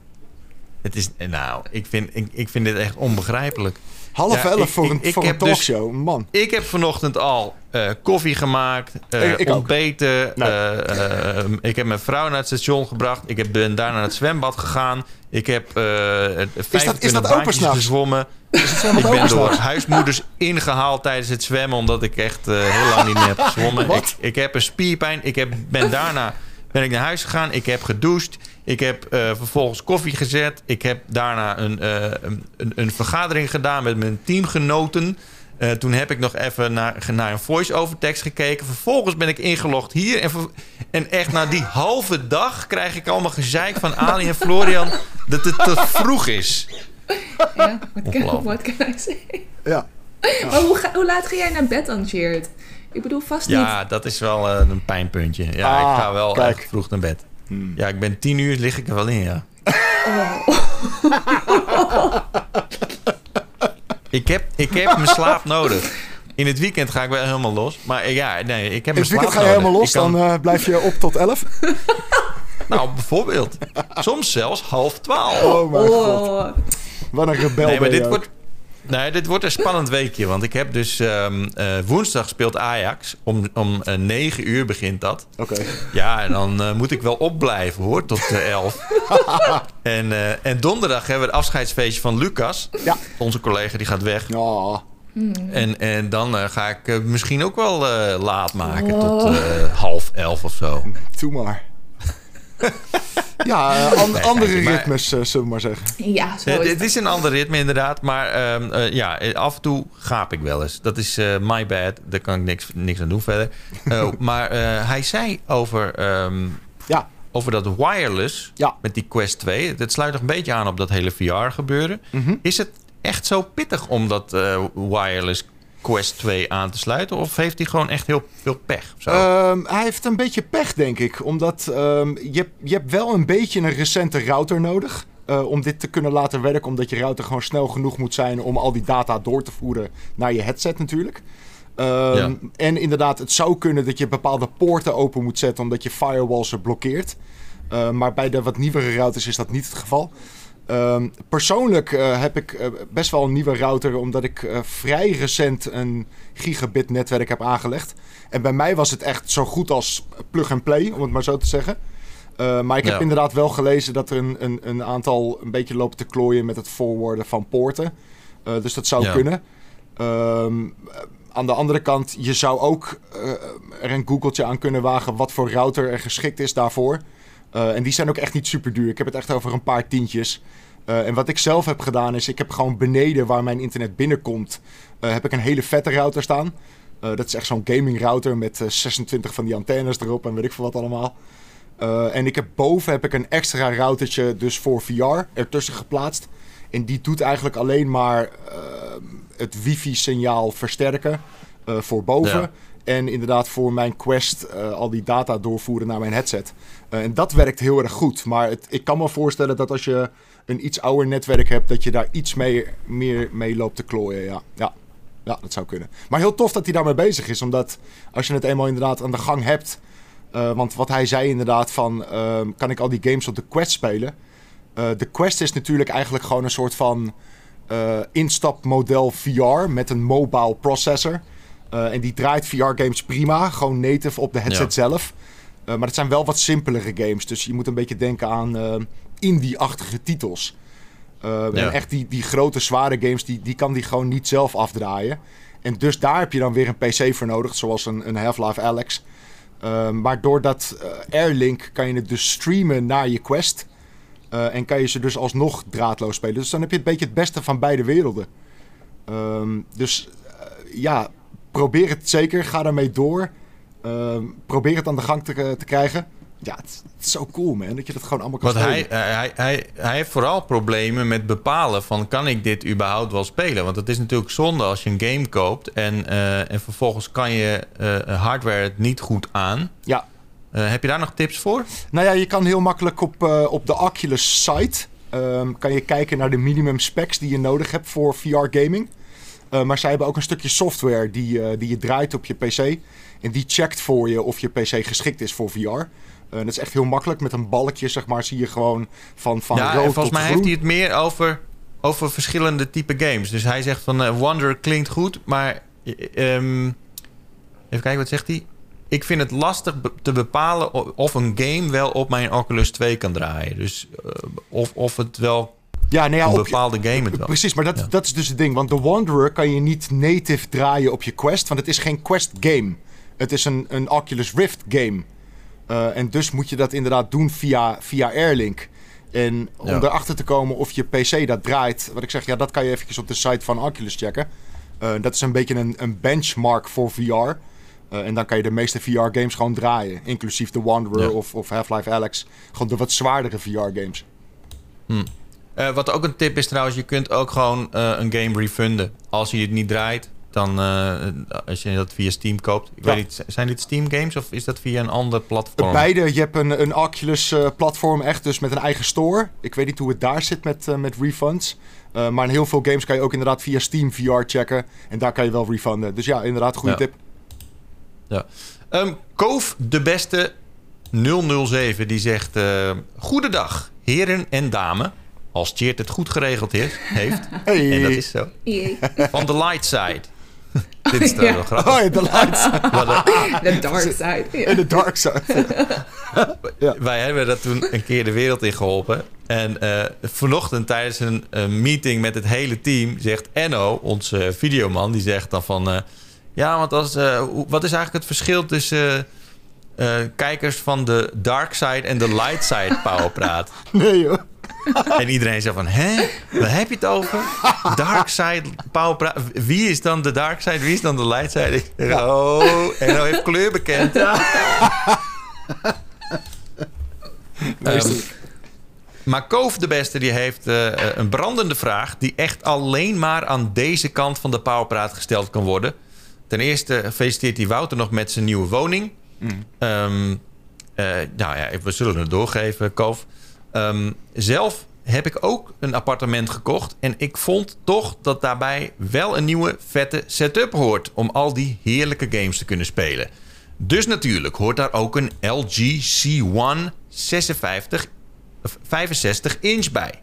Het is, nou, ik vind, ik, ik vind dit echt onbegrijpelijk. Half ja, elf ik, voor ik, een, ik voor heb een talkshow, dus, man. Ik heb vanochtend al uh, koffie gemaakt, uh, ik, ik ontbeten. Nou. Uh, uh, ik heb mijn vrouw naar het station gebracht. Ik heb ben daar naar het zwembad gegaan. Ik heb vijfentwintig uh, baantjes gezwommen. Ik ben door huismoeders ingehaald tijdens het zwemmen... omdat ik echt uh, heel lang niet meer heb gezwommen. ik, ik heb een spierpijn. Ik heb, ben daarna ben ik naar huis gegaan. Ik heb gedoucht. Ik heb uh, vervolgens koffie gezet. Ik heb daarna een, uh, een, een vergadering gedaan met mijn teamgenoten. Uh, toen heb ik nog even naar, naar een voice-over tekst gekeken. Vervolgens ben ik ingelogd hier. En, ver, en echt na die halve dag krijg ik allemaal gezeik van Ali en Florian... dat het te vroeg is. Ja, wat kan ik zeggen? Ja. Maar hoe, ga, hoe laat ga jij naar bed dan, Cheert? Ik bedoel vast ja, niet... Ja, dat is wel uh, een pijnpuntje. Ja, ah, ik ga wel kijk. echt vroeg naar bed. Hmm. Ja, ik ben tien uur, lig ik er wel in, ja. Oh. ik, heb, ik heb mijn slaap nodig. In het weekend ga ik wel helemaal los. Maar ja, nee, ik heb mijn slaap nodig. In het weekend ga je helemaal los, kan... dan uh, blijf je op tot elf? nou, bijvoorbeeld. Soms zelfs half twaalf. Oh mijn god. Wat een rebel nee, maar dit wordt, Nee, dit wordt een spannend weekje. Want ik heb dus... Um, uh, woensdag speelt Ajax. Om, om uh, negen uur begint dat. Oké. Okay. Ja, en dan uh, moet ik wel opblijven, hoor. Tot uh, elf. en, uh, en donderdag hebben we het afscheidsfeestje van Lucas. Ja. Onze collega, die gaat weg. Ja. Oh. En, en dan uh, ga ik uh, misschien ook wel uh, laat maken. Oh. Tot uh, half elf of zo. Doe maar. Ja, uh, an nee, andere ritmes, maar... uh, zullen we maar zeggen. Ja, zo is het. Het is een ander ritme inderdaad. Maar uh, uh, ja, af en toe gaap ik wel eens. Dat is uh, my bad. Daar kan ik niks, niks aan doen verder. Uh, maar uh, hij zei over... Um, ja. Over dat wireless ja. met die Quest twee. Dat sluit nog een beetje aan op dat hele V R gebeuren. Mm-hmm. Is het echt zo pittig om dat uh, wireless Quest twee aan te sluiten? Of heeft hij gewoon echt heel veel pech? Zo? Um, hij heeft een beetje pech, denk ik. Omdat um, je, je hebt wel een beetje een recente router nodig. Uh, om dit te kunnen laten werken. Omdat je router gewoon snel genoeg moet zijn om al die data door te voeren naar je headset natuurlijk. Um, ja. En inderdaad, het zou kunnen dat je bepaalde poorten open moet zetten. Omdat je firewalls ze blokkeert. Uh, maar bij de wat nieuwere routers is dat niet het geval. Um, persoonlijk uh, heb ik uh, best wel een nieuwe router, omdat ik uh, vrij recent een gigabit netwerk heb aangelegd. En bij mij was het echt zo goed als plug and play, om het maar zo te zeggen. Uh, maar ik heb ja. inderdaad wel gelezen dat er een, een, een aantal een beetje lopen te klooien met het forwarden van poorten. Uh, dus dat zou ja. kunnen. Um, aan de andere kant, je zou ook uh, er een googeltje aan kunnen wagen wat voor router er geschikt is daarvoor. Uh, en die zijn ook echt niet super duur. Ik heb het echt over een paar tientjes. Uh, en wat ik zelf heb gedaan is, ik heb gewoon beneden waar mijn internet binnenkomt, uh, heb ik een hele vette router staan. Uh, dat is echt zo'n gaming router met uh, zesentwintig van die antennes erop en weet ik veel wat allemaal. Uh, en ik heb boven heb ik een extra routertje dus voor V R ertussen geplaatst. En die doet eigenlijk alleen maar uh, het wifi-signaal versterken uh, voor boven. Ja. En inderdaad voor mijn Quest uh, al die data doorvoeren naar mijn headset. Uh, en dat werkt heel erg goed. Maar het, ik kan me voorstellen dat als je een iets ouder netwerk hebt, dat je daar iets mee, meer mee loopt te klooien. Ja. Ja. ja, dat zou kunnen. Maar heel tof dat hij daarmee bezig is. Omdat als je het eenmaal inderdaad aan de gang hebt. Uh, want wat hij zei inderdaad van, uh, kan ik al die games op de Quest spelen? Uh, de Quest is natuurlijk eigenlijk gewoon een soort van uh, instapmodel V R met een mobile processor. Uh, en die draait V R-games prima. Gewoon native op de headset ja. zelf. Uh, maar het zijn wel wat simpelere games. Dus je moet een beetje denken aan uh, indie-achtige titels. Uh, ja. En echt die, die grote, zware games, die, die kan die gewoon niet zelf afdraaien. En dus daar heb je dan weer een P C voor nodig. Zoals een, een Half-Life Alyx. Uh, maar door dat uh, Air Link kan je het dus streamen naar je Quest. Uh, en kan je ze dus alsnog draadloos spelen. Dus dan heb je een beetje het beste van beide werelden. Uh, dus uh, ja... Probeer het zeker, ga daarmee door. Uh, probeer het aan de gang te, te krijgen. Ja, het, het is zo cool, man, dat je dat gewoon allemaal kan spelen. Want hij, hij, hij, hij heeft vooral problemen met bepalen van, kan ik dit überhaupt wel spelen? Want het is natuurlijk zonde als je een game koopt en, uh, en vervolgens kan je uh, hardware het niet goed aan. Ja. Uh, heb je daar nog tips voor? Nou ja, je kan heel makkelijk op, uh, op de Oculus site um, kan je kijken naar de minimum specs die je nodig hebt voor V R-gaming. Uh, maar zij hebben ook een stukje software die, uh, die je draait op je P C. En die checkt voor je of je P C geschikt is voor V R. Uh, dat is echt heel makkelijk. Met een balkje, zeg maar, zie je gewoon van, van ja, rood tot groen. Volgens mij heeft hij het meer over, over verschillende type games. Dus hij zegt van uh, Wanderer klinkt goed, maar... Um, even kijken, wat zegt hij? Ik vind het lastig be- te bepalen of een game wel op mijn Oculus twee kan draaien. Dus uh, of, of het wel... Ja, nee, ja, een bepaalde je, game het wel. Precies, maar dat, ja. dat is dus het ding. Want The Wanderer kan je niet native draaien op je Quest. Want het is geen Quest game. Het is een, een Oculus Rift game. Uh, en dus moet je dat inderdaad doen via, via Airlink. En om ja. erachter te komen of je P C dat draait. Wat ik zeg, ja, dat kan je eventjes op de site van Oculus checken. Uh, dat is een beetje een, een benchmark voor V R. Uh, en dan kan je de meeste V R games gewoon draaien. Inclusief The Wanderer ja. of, of Half-Life Alyx. Gewoon de wat zwaardere V R games. Hm. Uh, wat ook een tip is trouwens, je kunt ook gewoon uh, een game refunden. Als je het niet draait, dan uh, als je dat via Steam koopt. Ik ja. weet niet, zijn dit Steam games of is dat via een ander platform? Beide, je hebt een, een Oculus uh, platform echt dus met een eigen store. Ik weet niet hoe het daar zit met, uh, met refunds. Uh, maar in heel veel games kan je ook inderdaad via Steam V R checken. En daar kan je wel refunden. Dus ja, inderdaad, goede ja. tip. Ja. Um, Koof de Beste nul nul zeven, die zegt... Uh, Goedendag, heren en dames. Als Cheert het goed geregeld heeft. heeft hey. En dat is zo. Hey. Van de light side. Oh, dit is trouwens wel grappig. Oh ja, de light side. De dark side. En de dark side. Ja. Wij hebben dat toen een keer de wereld in geholpen. En uh, vanochtend tijdens een, een meeting met het hele team zegt Enno, onze videoman, die zegt dan van... Uh, ja, want als, uh, wat is eigenlijk het verschil tussen... Uh, Uh, kijkers van de dark side en de light side Pauwpraat. Nee, joh. En iedereen zei van, hè? Waar heb je het over? Dark side Pauwpraat. Wie is dan de dark side? Wie is dan de light side? Ja. Oh, en nou heeft kleur bekend. Ja. Um, maar Koof de Beste, die heeft uh, een brandende vraag... die echt alleen maar aan deze kant van de Pauwpraat gesteld kan worden. Ten eerste feliciteert hij Wouter nog met zijn nieuwe woning... Mm. Um, uh, nou ja, we zullen het doorgeven, Koof. Um, zelf heb ik ook een appartement gekocht. En ik vond toch dat daarbij wel een nieuwe vette setup hoort. Om al die heerlijke games te kunnen spelen. Dus natuurlijk hoort daar ook een L G C één vijfenzestig inch bij.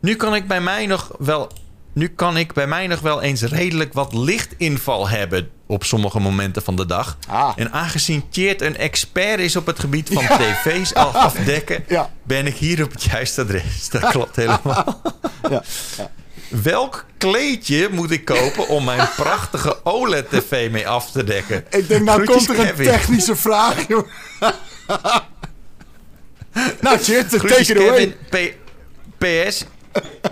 Nu kan ik bij mij nog wel... Nu kan ik bij mij nog wel eens redelijk wat lichtinval hebben op sommige momenten van de dag. Ah. En aangezien Cheert een expert is op het gebied van ja. tv's afdekken, ja. ben ik hier op het juiste adres. Dat klopt helemaal. Ja. Ja. Welk kleedje moet ik kopen om mijn prachtige O L E D-tv mee af te dekken? Ik denk, nou Groetjes komt er Kevin. Een technische vraag. Joh. Nou Cheert, take it away. P S...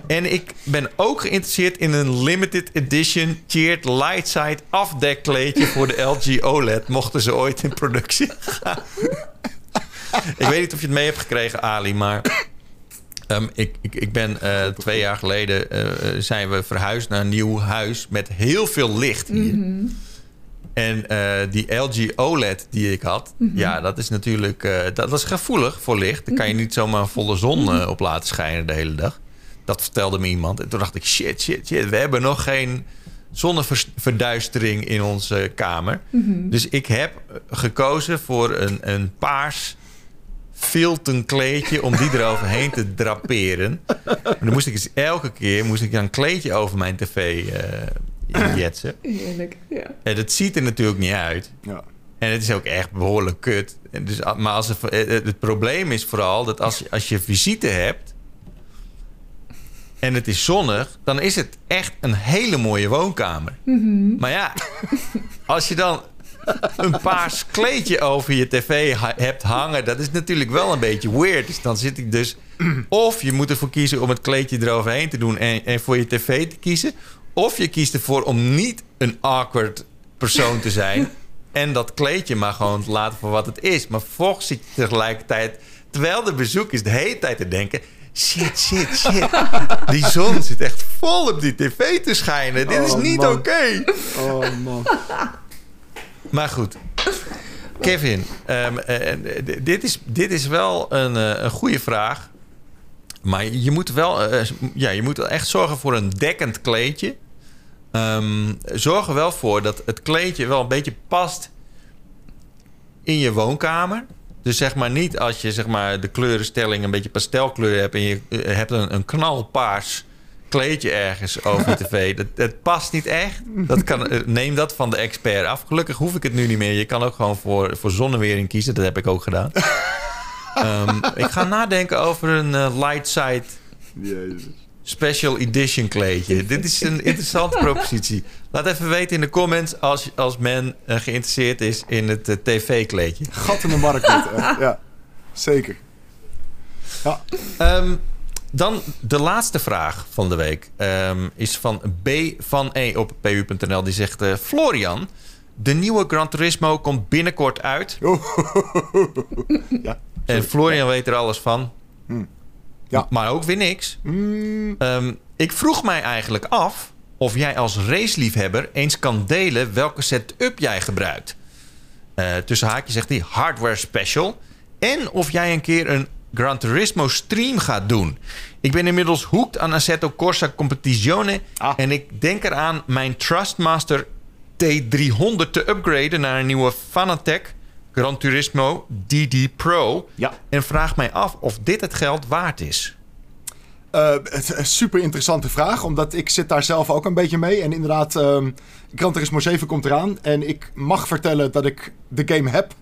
En ik ben ook geïnteresseerd in een limited edition Cheered Lightside afdekkleedje voor de L G O L E D. Mochten ze ooit in productie gaan. Ik weet niet of je het mee hebt gekregen, Ali, maar um, ik, ik, ik ben uh, twee jaar geleden uh, zijn we verhuisd naar een nieuw huis met heel veel licht hier. Mm-hmm. En uh, die L G O L E D die ik had, mm-hmm. ja, dat is natuurlijk uh, dat was gevoelig voor licht. Daar kan je niet zomaar volle zon uh, op laten schijnen de hele dag. Dat vertelde me iemand. En toen dacht ik, shit, shit, shit. We hebben nog geen zonneverduistering in onze kamer. Mm-hmm. Dus ik heb gekozen voor een, een paars filtenkleedje... om die eroverheen te draperen. En dan moest ik eens elke keer moest ik een kleedje over mijn tv uh, jetsen. Heerlijk, ja. En dat ziet er natuurlijk niet uit. Ja. En het is ook echt behoorlijk kut. Dus, maar als het, het probleem is vooral dat als, als je visite hebt... en het is zonnig, dan is het echt een hele mooie woonkamer. Mm-hmm. Maar ja, als je dan een paars kleedje over je tv ha- hebt hangen... dat is natuurlijk wel een beetje weird. Dus dan zit ik dus... of je moet ervoor kiezen om het kleedje eroverheen te doen... en, en voor je tv te kiezen. Of je kiest ervoor om niet een awkward persoon te zijn... en dat kleedje maar gewoon te laten voor wat het is. Maar volgens zit je tegelijkertijd... terwijl de bezoek is de hele tijd te denken... Shit, shit, shit. Die zon zit echt vol op die tv te schijnen. Oh, dit is niet oké. Okay. Oh man. Maar goed. Kevin, um, uh, d- dit, is, dit is wel een, uh, een goede vraag. Maar je moet wel uh, ja, je moet echt zorgen voor een dekkend kleedje. Um, zorg er wel voor dat het kleedje wel een beetje past in je woonkamer. Dus zeg maar niet als je zeg maar, de kleurenstelling een beetje pastelkleur hebt... en je hebt een, een knalpaars kleedje ergens over je tv. Dat, dat past niet echt. Dat kan, neem dat van de expert af. Gelukkig hoef ik het nu niet meer. Je kan ook gewoon voor, voor zonnewering kiezen. Dat heb ik ook gedaan. um, ik ga nadenken over een uh, light side special edition kleedje. Dit is een interessante propositie. Laat even weten in de comments als, als men uh, geïnteresseerd is in het uh, tv-kleedje. Gat in de markt. Ja, zeker. Ja. Um, dan de laatste vraag van de week. Um, is van B van E op p u punt n l. Die zegt... Uh, Florian, de nieuwe Gran Turismo komt binnenkort uit. Ja, en Florian weet er alles van. Hmm. Ja. Maar ook weer niks. Mm. Um, ik vroeg mij eigenlijk af... of jij als raceliefhebber eens kan delen welke setup jij gebruikt. Uh, tussen haakjes zegt hij hardware special. En of jij een keer een Gran Turismo stream gaat doen. Ik ben inmiddels hooked aan Assetto Corsa Competizione. Ah. En ik denk eraan mijn Trustmaster T driehonderd te upgraden... naar een nieuwe Fanatec Gran Turismo D D Pro. Ja. En vraag mij af of dit het geld waard is. Uh, super interessante vraag, omdat ik zit daar zelf ook een beetje mee. En inderdaad, uh, Gran Turismo zeven komt eraan. En ik mag vertellen dat ik de game heb.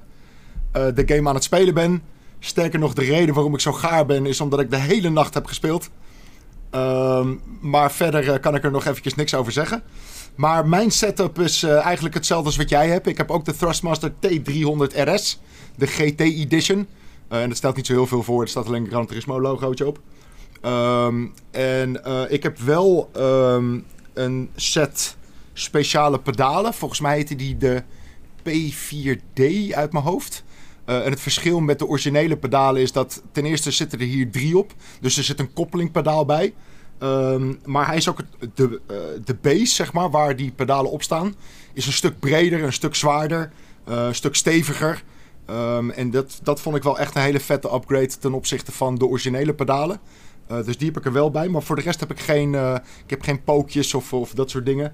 Uh, de game aan het spelen ben. Sterker nog, de reden waarom ik zo gaar ben, is omdat ik de hele nacht heb gespeeld. Uh, maar verder uh, kan ik er nog eventjes niks over zeggen. Maar mijn setup is uh, eigenlijk hetzelfde als wat jij hebt. Ik heb ook de Thrustmaster T driehonderd R S. De G T Edition. Uh, en dat stelt niet zo heel veel voor. Er staat alleen een Gran Turismo logootje op. Um, en uh, ik heb wel um, een set speciale pedalen. Volgens mij heette die de P vier D uit mijn hoofd. Uh, en het verschil met de originele pedalen is dat ten eerste zitten er hier drie op. Dus er zit een koppelingpedaal bij. Um, maar hij is ook de, uh, de base, zeg maar, waar die pedalen op staan. Is een stuk breder, een stuk zwaarder, uh, een stuk steviger. Um, en dat, dat vond ik wel echt een hele vette upgrade ten opzichte van de originele pedalen. Uh, dus die heb ik er wel bij. Maar voor de rest heb ik geen, uh, ik heb geen pookjes of, of dat soort dingen.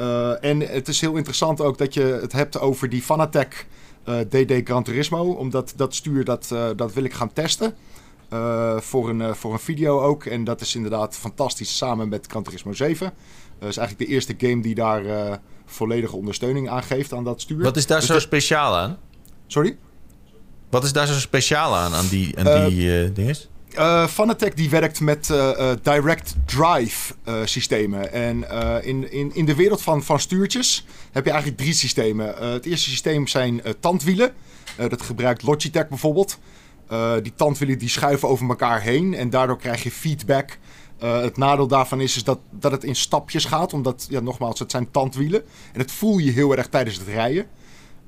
Uh, en het is heel interessant ook dat je het hebt over die Fanatec uh, D D Gran Turismo. Omdat dat stuur, dat, uh, dat wil ik gaan testen. Uh, voor, een, uh, voor een video ook. En dat is inderdaad fantastisch samen met Gran Turismo zeven. Dat uh, is eigenlijk de eerste game die daar uh, volledige ondersteuning aan geeft aan dat stuur. Wat is daar dus zo dat... speciaal aan? Sorry? Wat is daar zo speciaal aan, aan die, aan die uh, uh, dinges? Uh, Fanatec die werkt met uh, uh, direct drive uh, systemen. En uh, in, in, in de wereld van, van stuurtjes heb je eigenlijk drie systemen. Uh, het eerste systeem zijn uh, tandwielen. Uh, dat gebruikt Logitech bijvoorbeeld. Uh, die tandwielen die schuiven over elkaar heen en daardoor krijg je feedback. Uh, het nadeel daarvan is, is dat, dat het in stapjes gaat. Omdat, ja, nogmaals, het zijn tandwielen. En dat voel je heel erg tijdens het rijden.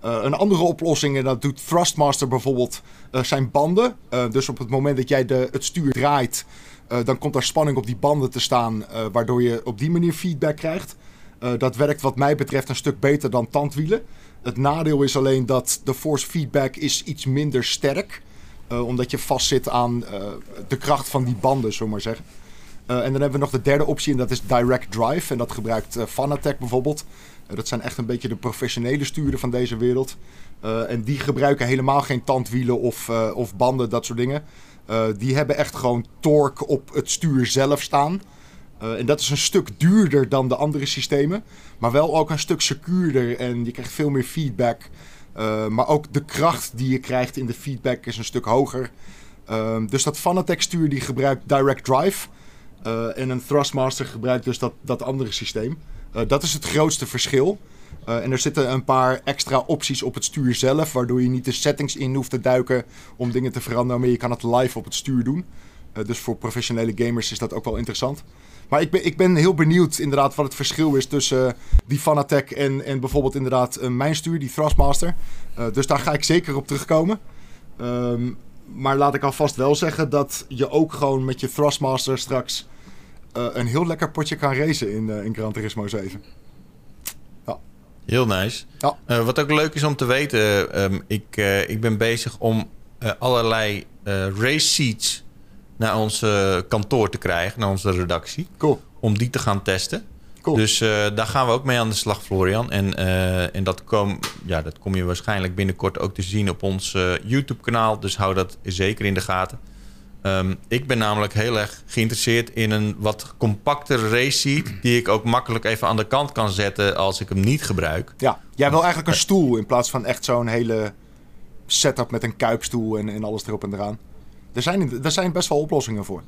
Uh, een andere oplossing, en dat doet Thrustmaster bijvoorbeeld, uh, zijn banden. Uh, dus op het moment dat jij de, het stuur draait, uh, dan komt daar spanning op die banden te staan, uh, waardoor je op die manier feedback krijgt. Uh, dat werkt wat mij betreft een stuk beter dan tandwielen. Het nadeel is alleen dat de force feedback is iets minder sterk, uh, omdat je vastzit aan uh, de kracht van die banden, zullen we maar zeggen. Uh, en dan hebben we nog de derde optie en dat is direct drive. En dat gebruikt uh, Fanatec bijvoorbeeld. Uh, dat zijn echt een beetje de professionele sturen van deze wereld. Uh, en die gebruiken helemaal geen tandwielen of, uh, of banden, dat soort dingen. Uh, die hebben echt gewoon torque op het stuur zelf staan. Uh, en dat is een stuk duurder dan de andere systemen. Maar wel ook een stuk secuurder en je krijgt veel meer feedback. Uh, maar ook de kracht die je krijgt in de feedback is een stuk hoger. Uh, dus dat Fanatec stuur die gebruikt direct drive. Uh, en een Thrustmaster gebruikt dus dat, dat andere systeem. Uh, dat is het grootste verschil. Uh, en er zitten een paar extra opties op het stuur zelf, waardoor je niet de settings in hoeft te duiken om dingen te veranderen, maar je kan het live op het stuur doen. Uh, dus voor professionele gamers is dat ook wel interessant. Maar ik ben, ik ben heel benieuwd inderdaad wat het verschil is tussen uh, die Fanatec en, en bijvoorbeeld inderdaad uh, mijn stuur, die Thrustmaster. Uh, dus daar ga ik zeker op terugkomen. Um, maar laat ik alvast wel zeggen dat je ook gewoon met je Thrustmaster straks Uh, een heel lekker potje kan racen in, uh, in Gran Turismo zeven. Ja. Heel nice. Ja. Uh, wat ook leuk is om te weten, um, ik, uh, ik ben bezig om uh, allerlei uh, race seats naar ons uh, kantoor te krijgen, naar onze redactie. Cool. Om die te gaan testen. Cool. Dus uh, daar gaan we ook mee aan de slag, Florian. En, uh, en dat, kom, ja, dat kom je waarschijnlijk binnenkort ook te zien op ons uh, YouTube-kanaal. Dus hou dat zeker in de gaten. Um, ik ben namelijk heel erg geïnteresseerd in een wat compactere race seat die ik ook makkelijk even aan de kant kan zetten als ik hem niet gebruik. Ja, jij wil eigenlijk een stoel in plaats van echt zo'n hele setup met een kuipstoel en, en alles erop en eraan. Er zijn, er zijn best wel oplossingen voor.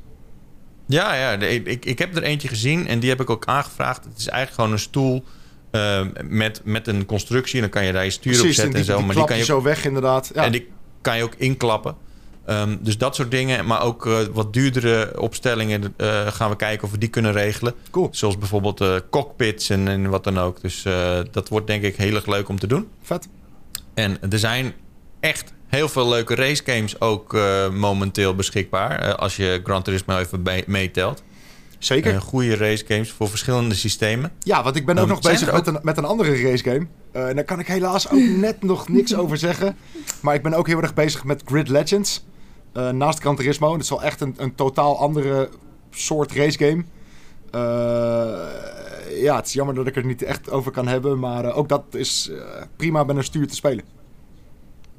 Ja, ja ik, ik heb er eentje gezien en die heb ik ook aangevraagd. Het is eigenlijk gewoon een stoel uh, met, met een constructie en dan kan je daar je stuur Precies, op zetten. Precies, en die, die, die klap je zo weg inderdaad. Ja. En die kan je ook inklappen. Um, dus dat soort dingen, maar ook uh, wat duurdere opstellingen uh, gaan we kijken of we die kunnen regelen. Cool. Zoals bijvoorbeeld uh, cockpits en, en wat dan ook. Dus uh, dat wordt denk ik heel erg leuk om te doen. Vet. En er zijn echt heel veel leuke racegames ook uh, momenteel beschikbaar. Uh, als je Gran Turismo even meetelt. Zeker. Uh, goede racegames voor verschillende systemen. Ja, want ik ben ook um, nog bezig ook... met, een, met een andere racegame. Uh, en daar kan ik helaas ook net nog niks over zeggen. Maar ik ben ook heel erg bezig met Grid Legends. Uh, naast Gran Turismo. Dat is wel echt een, een totaal andere soort racegame. Uh, ja, het is jammer dat ik er niet echt over kan hebben. Maar uh, ook dat is uh, prima bij een stuur te spelen.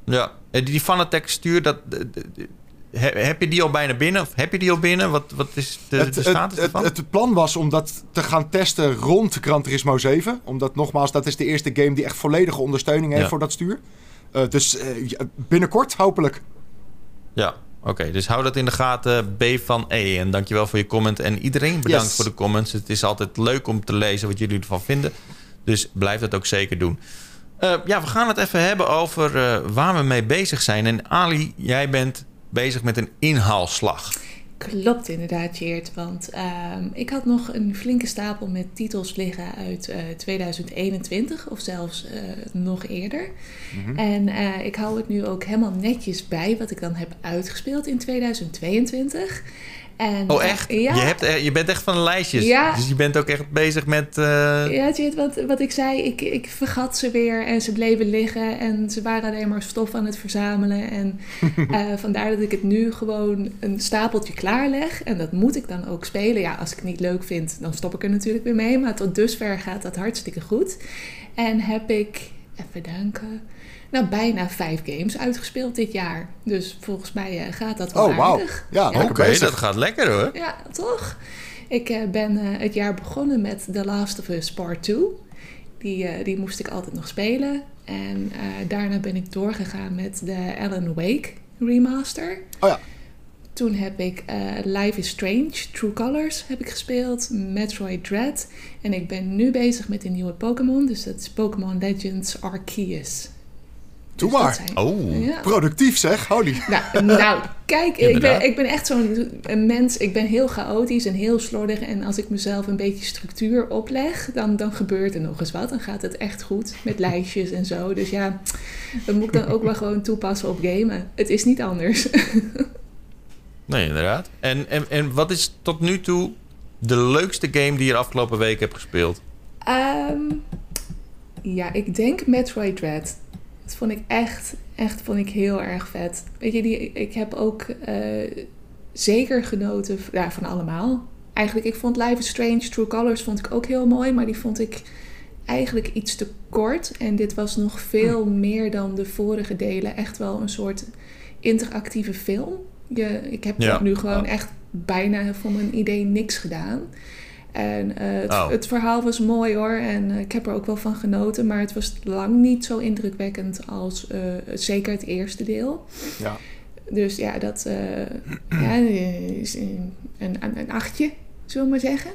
Ja, die Fanatec stuur, dat, He, heb je die al bijna binnen? Of heb je die al binnen? Wat, wat is de, het, de status het, ervan? Het, het plan was om dat te gaan testen rond Gran Turismo zeven. Omdat, nogmaals, dat is de eerste game die echt volledige ondersteuning heeft ja. voor dat stuur. Uh, dus uh, binnenkort, hopelijk. Ja, oké. Okay, dus hou dat in de gaten. B van E. En dankjewel voor je comment. En iedereen bedankt yes. voor de comments. Het is altijd leuk om te lezen wat jullie ervan vinden. Dus blijf dat ook zeker doen. Uh, ja, we gaan het even hebben over uh, waar we mee bezig zijn. En Ali, jij bent bezig met een inhaalslag. Klopt inderdaad, Geert. Want uh, ik had nog een flinke stapel met titels liggen uit uh, tweeduizend eenentwintig of zelfs uh, nog eerder. Mm-hmm. En uh, ik hou het nu ook helemaal netjes bij wat ik dan heb uitgespeeld in tweeduizend tweeëntwintig. En, oh echt? Uh, ja. je, hebt, je bent echt van lijstjes. Ja. Dus je bent ook echt bezig met... Uh... Ja, Geert, wat, wat ik zei, ik, ik vergat ze weer en ze bleven liggen. En ze waren alleen maar stof aan het verzamelen. En uh, vandaar dat ik het nu gewoon een stapeltje klaarleg. En dat moet ik dan ook spelen. Ja, als ik het niet leuk vind, dan stop ik er natuurlijk weer mee. Maar tot dusver gaat dat hartstikke goed. En heb ik... Even denken... Nou, bijna vijf games uitgespeeld dit jaar. Dus volgens mij uh, gaat dat wel oh, aardig. Wow. Ja, ja. Oké, okay, dat gaat lekker hoor. Ja, toch? Ik uh, ben uh, het jaar begonnen met The Last of Us Part twee. Die, uh, die moest ik altijd nog spelen. En uh, daarna ben ik doorgegaan met de Alan Wake remaster. Oh ja. Toen heb ik uh, Life is Strange, True Colors heb ik gespeeld, Metroid Dread. En ik ben nu bezig met een nieuwe Pokémon. Dus dat is Pokémon Legends Arceus. Doe dus maar. Zijn, oh, ja. productief zeg, holy. Nou, nou kijk, ik ben, ik ben echt zo'n mens. Ik ben heel chaotisch en heel slordig. En als ik mezelf een beetje structuur opleg, dan, dan gebeurt er nog eens wat. Dan gaat het echt goed met lijstjes en zo. Dus ja, dat moet ik dan ook wel gewoon toepassen op gamen. Het is niet anders. Nee, inderdaad. En, en, en wat is tot nu toe de leukste game die je afgelopen week hebt gespeeld? Um, ja, ik denk Metroid Dread. Dat vond ik echt, echt vond ik heel erg vet. Weet je, die, ik heb ook uh, zeker genoten ja, van allemaal. Eigenlijk, ik vond Life is Strange, True Colors vond ik ook heel mooi. Maar die vond ik eigenlijk iets te kort. En dit was nog veel meer dan de vorige delen. Echt wel een soort interactieve film. Je, ik heb ja. nu gewoon oh. echt bijna voor mijn idee niks gedaan. En uh, het, oh. het verhaal was mooi hoor. En uh, ik heb er ook wel van genoten. Maar het was lang niet zo indrukwekkend als uh, zeker het eerste deel. Ja. Dus ja, dat uh, ja, is een, een achtje, zullen we maar zeggen.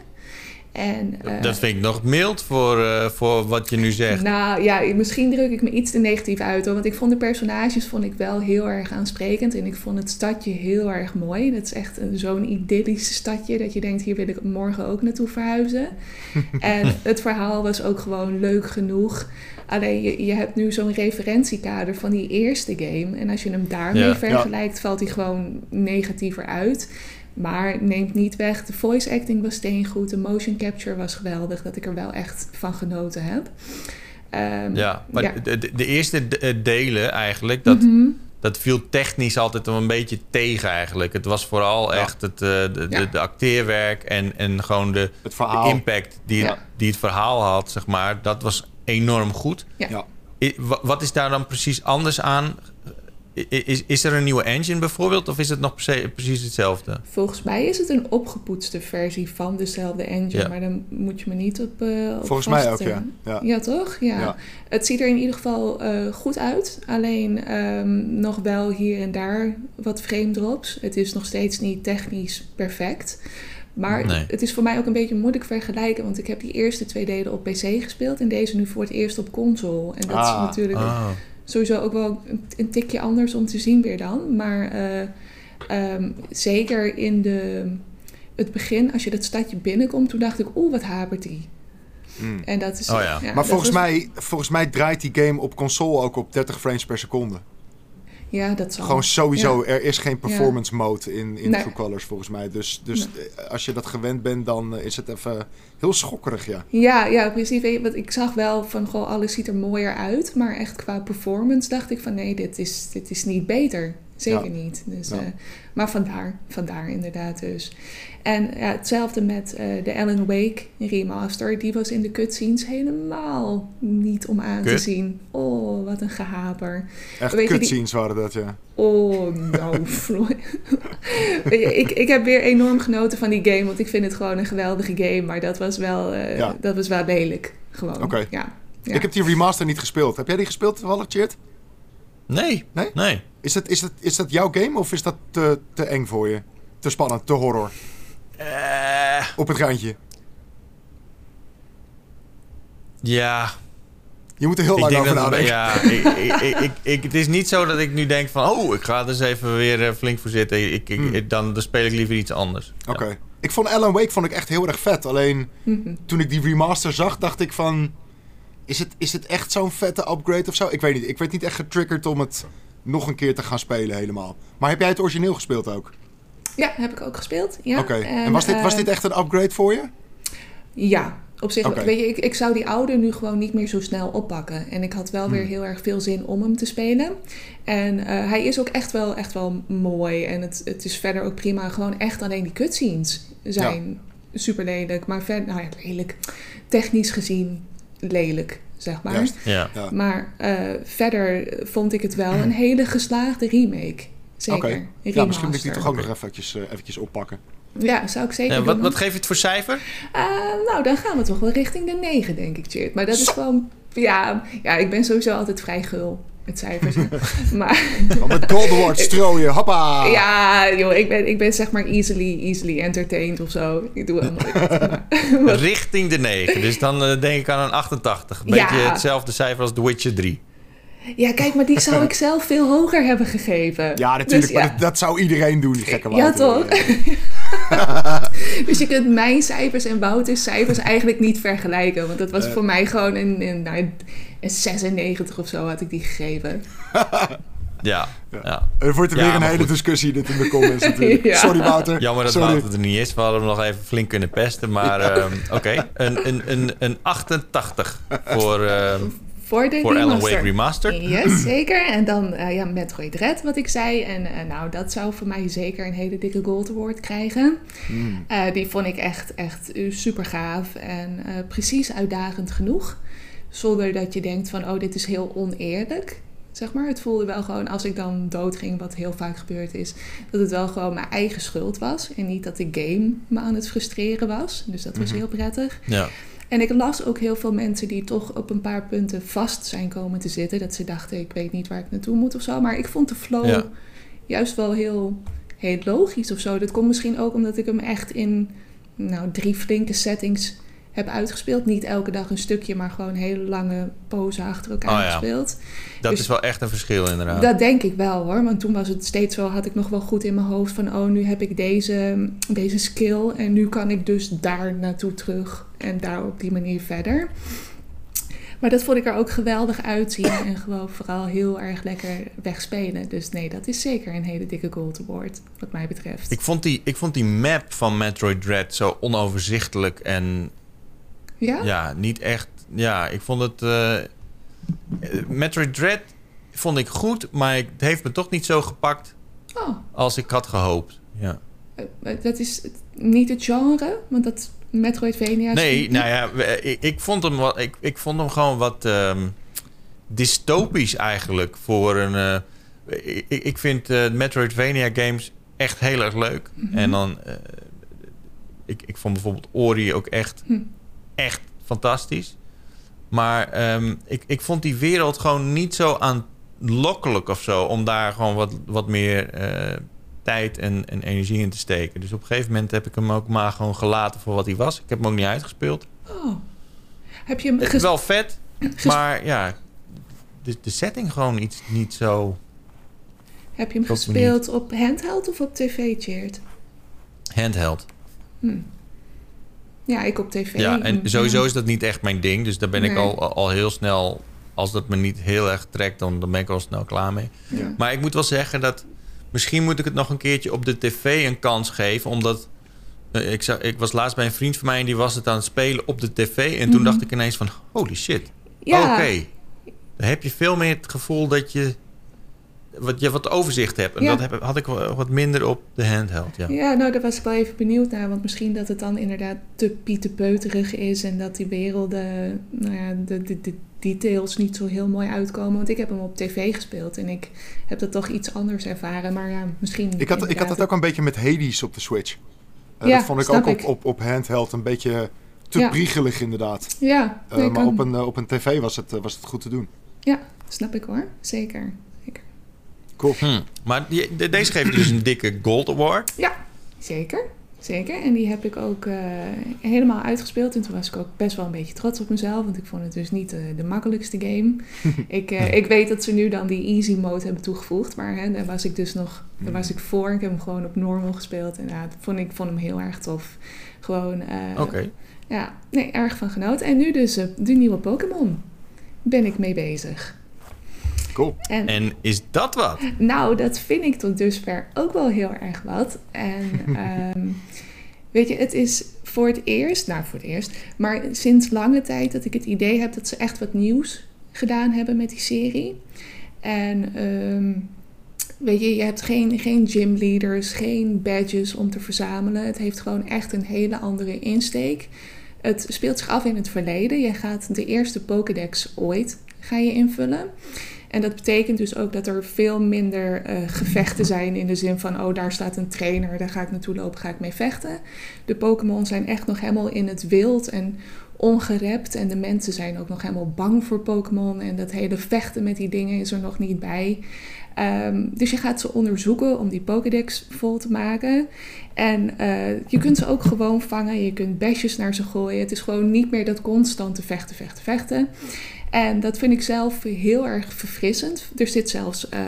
En, uh, dat vind ik nog mild voor, uh, voor wat je nu zegt. Nou ja, misschien druk ik me iets te negatief uit hoor. Want ik vond de personages vond ik wel heel erg aansprekend. En ik vond het stadje heel erg mooi. Dat is echt een, zo'n idyllisch stadje. Dat je denkt, hier wil ik morgen ook naartoe verhuizen. En het verhaal was ook gewoon leuk genoeg. Alleen je, je hebt nu zo'n referentiekader van die eerste game. En als je hem daarmee ja, vergelijkt, ja. valt hij gewoon negatiever uit. Maar neemt niet weg, de voice acting was steengoed, de motion capture was geweldig, dat ik er wel echt van genoten heb. Um, ja, maar ja. De, de, de eerste de, delen eigenlijk, dat, mm-hmm. dat viel technisch altijd wel een beetje tegen eigenlijk. Het was vooral ja. echt het de, de, ja. de, de acteerwerk en, en gewoon de, het de impact die, ja. die het verhaal had, zeg maar. Dat was enorm goed. Ja. Ja. I, wat is daar dan precies anders aan? Is, is er een nieuwe engine bijvoorbeeld? Of is het nog precies hetzelfde? Volgens mij is het een opgepoetste versie van dezelfde engine. Ja. Maar dan moet je me niet op, uh, op Volgens vasten. mij ook, ja. Ja, ja toch? Ja. ja. Het ziet er in ieder geval uh, goed uit. Alleen um, nog wel hier en daar wat frame drops. Het is nog steeds niet technisch perfect. Maar nee. het is voor mij ook een beetje moeilijk vergelijken. Want ik heb die eerste twee delen op P C gespeeld. En deze nu voor het eerst op console. En dat ah. is natuurlijk... Ah. Sowieso ook wel een tikje anders om te zien weer dan. Maar uh, um, zeker in de, het begin, als je dat stadje binnenkomt... toen dacht ik, oeh, wat hapert die. Mm. En dat is... Oh, ja. Ja, maar dat volgens, was... mij, volgens mij draait die game op console ook op dertig frames per seconde. Ja, dat zal. Gewoon sowieso, ja. er is geen performance ja. mode in, in nee. True Colors volgens mij. Dus, dus nee. als je dat gewend bent, dan is het even heel schokkerig, ja. Ja, ja precies. Weet je, want ik zag wel van, goh, alles ziet er mooier uit. Maar echt qua performance dacht ik van, nee, dit is, dit is niet beter. Zeker ja. niet. Dus, ja. uh, maar vandaar, vandaar inderdaad dus. En ja, hetzelfde met uh, de Alan Wake remaster. Die was in de cutscenes helemaal niet om aan Kut. te zien. Oh, wat een gehaper. Echt cutscenes die... waren dat, ja. Oh, nou. Weet je, ik, ik heb weer enorm genoten van die game. Want ik vind het gewoon een geweldige game. Maar dat was wel, uh, ja. dat was wel lelijk. Gewoon. Okay. Ja. Ja. Ik heb die remaster niet gespeeld. Heb jij die gespeeld toevallig, Chert? Nee. Nee? Nee. Is dat, is dat, is dat jouw game of is dat te, te eng voor je? Te spannend, te horror? Uh, Op het randje. Ja. Je moet er heel ik lang over nadenken. Ja, ik, ik, ik, ik, het is niet zo dat ik nu denk van... oh, ik ga er eens even weer flink voor zitten. Ik, ik, hmm. dan, dan speel ik liever iets anders. Oké. Okay. Ja. Ik vond Alan Wake vond ik echt heel erg vet. Alleen mm-hmm. toen ik die remaster zag, dacht ik van... Is het, is het echt zo'n vette upgrade of zo? Ik weet niet. Ik werd niet echt getriggerd om het nog een keer te gaan spelen helemaal. Maar heb jij het origineel gespeeld ook? Ja, heb ik ook gespeeld. Ja. Oké. Okay. En, en was, dit, uh, was dit echt een upgrade voor je? Ja, op zich. Okay. Weet je, ik, ik zou die oude nu gewoon niet meer zo snel oppakken. En ik had wel weer hmm. heel erg veel zin om hem te spelen. En uh, hij is ook echt wel, echt wel mooi. En het, het is verder ook prima. Gewoon echt alleen die cutscenes zijn ja. super lelijk. Maar verder, nou ja, lelijk. Technisch gezien. Lelijk, zeg maar. Juist, ja. Ja. Maar uh, verder vond ik het wel een hele geslaagde remake. Zeker. Okay. Ja, misschien moet ik die toch ook nog eventjes, uh, eventjes oppakken. Ja, zou ik zeker ja, wat, doen. Wat geef je het voor cijfer? Uh, nou, dan gaan we toch wel richting de negen, denk ik, Chert. Maar dat is gewoon... Ja, ja, ik ben sowieso altijd vrij gul met cijfers. maar... Met Goldward strooien, hoppa! Ja, joh, ik ben, ik ben zeg maar easily, easily entertained of zo. Ik doe nooit. Richting de negen, dus dan uh, denk ik aan een achtentachtig. Een beetje ja. hetzelfde cijfer als The Witcher drie. Ja, kijk, maar die zou ik zelf veel hoger hebben gegeven. Ja, natuurlijk, dus, ja. maar dat, dat zou iedereen doen, die gekke ja, toch? Dus je kunt mijn cijfers en Wouter's cijfers eigenlijk niet vergelijken. Want dat was uh, voor mij gewoon een, een, een, een zesennegentig of zo had ik die gegeven. Ja, ja. Er wordt er ja, weer een hele goed. discussie dit in de comments natuurlijk. ja. Sorry Wouter. Jammer dat Sorry. Wouter er niet is. We hadden hem nog even flink kunnen pesten. Maar ja. um, oké, okay. een, een, een, een achtentachtig voor... Um, Voor de Alan remaster. Wake Remastered. Yes, zeker. En dan uh, ja, Metroid Dread, wat ik zei. En uh, nou, dat zou voor mij zeker een hele dikke Gold Award krijgen. Mm. Uh, die vond ik echt, echt super gaaf. En uh, precies uitdagend genoeg. Zonder dat je denkt van, oh, dit is heel oneerlijk. Zeg maar, het voelde wel gewoon, als ik dan doodging, wat heel vaak gebeurd is, dat het wel gewoon mijn eigen schuld was. En niet dat de game me aan het frustreren was. Dus dat mm-hmm. was heel prettig. Ja. En ik las ook heel veel mensen die toch op een paar punten vast zijn komen te zitten. Dat ze dachten, ik weet niet waar ik naartoe moet of zo. Maar ik vond de flow ja. juist wel heel, heel logisch of zo. Dat komt misschien ook omdat ik hem echt in nou, drie flinke settings heb uitgespeeld. Niet elke dag een stukje, maar gewoon hele lange pozen achter elkaar oh, ja. gespeeld. Dat dus is wel echt een verschil inderdaad. Dat denk ik wel hoor. Want toen was het steeds wel, had ik nog wel goed in mijn hoofd van... oh, nu heb ik deze, deze skill en nu kan ik dus daar naartoe terug... en daar op die manier verder. Maar dat vond ik er ook geweldig uitzien. En gewoon vooral heel erg lekker wegspelen. Dus nee, dat is zeker een hele dikke Gold Award. Wat mij betreft. Ik vond die, ik vond die map van Metroid Dread zo onoverzichtelijk. En ja, ja niet echt... Ja, ik vond het... Uh, Metroid Dread vond ik goed. Maar het heeft me toch niet zo gepakt oh. als ik had gehoopt. Ja. Dat is niet het genre. Want dat... Metroidvania. Nee, nou ja, ik, ik, vond hem wat, ik, ik vond hem gewoon wat um, dystopisch eigenlijk voor een... Uh, ik, ik vind uh, Metroidvania games echt heel erg leuk. Mm-hmm. En dan... Uh, ik, ik vond bijvoorbeeld Ori ook echt, mm. echt fantastisch. Maar um, ik, ik vond die wereld gewoon niet zo aanlokkelijk of zo. Om daar gewoon wat, wat meer... Uh, tijd en, en energie in te steken. Dus op een gegeven moment heb ik hem ook maar gewoon gelaten voor wat hij was. Ik heb hem ook niet uitgespeeld. Oh. Heb je hem ges- het is wel vet, ges- maar ja, de, de setting gewoon iets niet zo... Heb je hem gespeeld op handheld of op tv, Cheert? Handheld. Hm. Ja, ik op tv. Ja, en sowieso is dat niet echt mijn ding. Dus daar ben nee. ik al, al heel snel... Als dat me niet heel erg trekt, dan, dan ben ik al snel klaar mee. Ja. Maar ik moet wel zeggen dat... Misschien moet ik het nog een keertje op de tv een kans geven. Omdat uh, ik, zou, ik was laatst bij een vriend van mij en die was het aan het spelen op de tv. En mm-hmm. toen dacht ik ineens van, holy shit. Ja. Oké. Dan heb je veel meer het gevoel dat je wat je wat overzicht hebt. En ja. dat heb, had ik wat minder op de handheld. Ja. ja, nou daar was ik wel even benieuwd naar. Want misschien dat het dan inderdaad te pietenpeuterig is. En dat die werelden, nou ja, de, de, de details niet zo heel mooi uitkomen. Want ik heb hem op tv gespeeld. En ik heb dat toch iets anders ervaren. Maar ja, misschien... Ik had, ik had dat ook een beetje met Hades op de Switch. Uh, ja, dat vond ik ook op, op, op handheld een beetje te ja. priegelig inderdaad. Ja, nee, uh, maar kan. op een, op een tv was het, was het goed te doen. Ja, snap ik hoor. Zeker. Cool. Hmm. Maar die, de, deze geeft dus een dikke Gold Award. Ja, zeker. Zeker. En die heb ik ook uh, helemaal uitgespeeld. En toen was ik ook best wel een beetje trots op mezelf. Want ik vond het dus niet uh, de makkelijkste game. ik, uh, ik weet dat ze nu dan die easy mode hebben toegevoegd. Maar hè, daar was ik dus nog daar was ik voor. Ik heb hem gewoon op normal gespeeld. En uh, vond, ik vond hem heel erg tof. Gewoon... Uh, okay. Ja, nee, erg van genoten. En nu dus uh, de nieuwe Pokémon. Ben ik mee bezig. Cool. En, en is dat wat? Nou, dat vind ik tot dusver ook wel heel erg wat. En um, weet je, het is voor het eerst... Nou, voor het eerst. Maar sinds lange tijd dat ik het idee heb dat ze echt wat nieuws gedaan hebben met die serie. En um, weet je, je hebt geen, geen gymleaders, geen badges om te verzamelen. Het heeft gewoon echt een hele andere insteek. Het speelt zich af in het verleden. Je gaat de eerste Pokédex ooit ga je invullen. En dat betekent dus ook dat er veel minder uh, gevechten zijn in de zin van... oh, daar staat een trainer, daar ga ik naartoe lopen, ga ik mee vechten. De Pokémon zijn echt nog helemaal in het wild en ongerept. En de mensen zijn ook nog helemaal bang voor Pokémon. En dat hele vechten met die dingen is er nog niet bij. Um, dus je gaat ze onderzoeken om die Pokédex vol te maken. En uh, je kunt ze ook gewoon vangen, je kunt besjes naar ze gooien. Het is gewoon niet meer dat constante vechten, vechten, vechten... En dat vind ik zelf heel erg verfrissend. Er zit zelfs uh,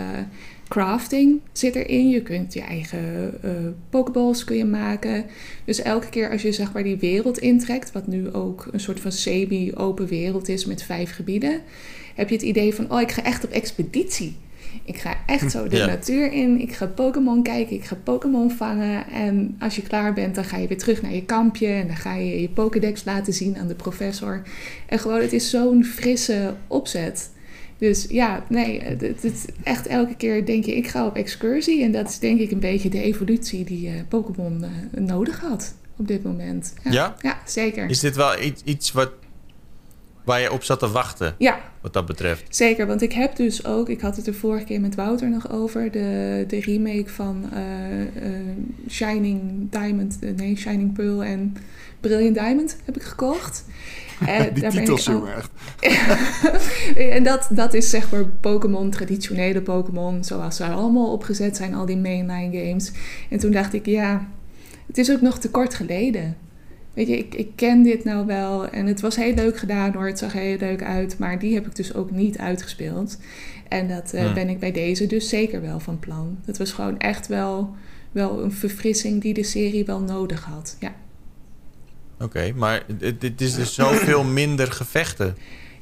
crafting zit erin. Je kunt je eigen uh, pokeballs kun je maken. Dus elke keer als je zeg maar die wereld intrekt... wat nu ook een soort van semi-open wereld is met vijf gebieden... heb je het idee van, oh, ik ga echt op expeditie. Ik ga echt zo de ja. natuur in. Ik ga Pokémon kijken, ik ga Pokémon vangen. En als je klaar bent, dan ga je weer terug naar je kampje. En dan ga je je Pokédex laten zien aan de professor. En gewoon, het is zo'n frisse opzet. Dus ja, nee, het, het, echt elke keer denk je, ik ga op excursie. En dat is denk ik een beetje de evolutie die uh, Pokémon uh, nodig had op dit moment. Ja? Ja, ja zeker. Is dit wel iets, iets wat... waar je op zat te wachten, ja, wat dat betreft. Zeker, want ik heb dus ook... Ik had het de vorige keer met Wouter nog over... de, de remake van uh, uh, Shining Diamond... nee, Shining Pearl en Brilliant Diamond heb ik gekocht. En die daar titels, jongen, echt. En dat, dat is zeg maar Pokémon, traditionele Pokémon... zoals ze allemaal opgezet zijn, al die mainline games. En toen dacht ik, ja, het is ook nog te kort geleden... Weet je, ik, ik ken dit nou wel en het was heel leuk gedaan hoor, het zag heel leuk uit. Maar die heb ik dus ook niet uitgespeeld. En dat uh, ja. ben ik bij deze dus zeker wel van plan. Dat was gewoon echt wel, wel een verfrissing die de serie wel nodig had, ja. Oké, okay, maar dit is dus zoveel minder gevechten.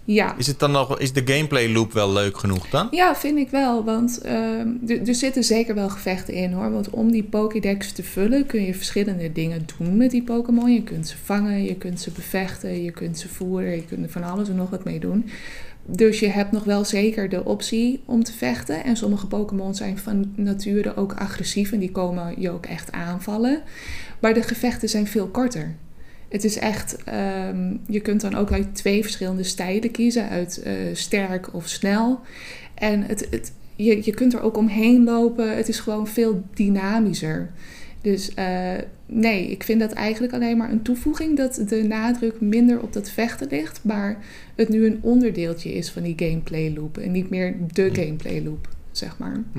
Ja. Is het dan nog, is de gameplay loop wel leuk genoeg dan? Ja, vind ik wel, want uh, d- er zitten zeker wel gevechten in hoor. Want om die Pokédex te vullen kun je verschillende dingen doen met die Pokémon. Je kunt ze vangen, je kunt ze bevechten, je kunt ze voeren, je kunt er van alles en nog wat mee doen. Dus je hebt nog wel zeker de optie om te vechten. En sommige Pokémon zijn van nature ook agressief en die komen je ook echt aanvallen. Maar de gevechten zijn veel korter. Het is echt, um, je kunt dan ook uit twee verschillende stijlen kiezen. Uit uh, sterk of snel. En het, het, je, je kunt er ook omheen lopen. Het is gewoon veel dynamischer. Dus uh, nee, ik vind dat eigenlijk alleen maar een toevoeging. Dat de nadruk minder op dat vechten ligt. Maar het nu een onderdeeltje is van die gameplay loop. En niet meer de gameplay loop, zeg maar. Hm.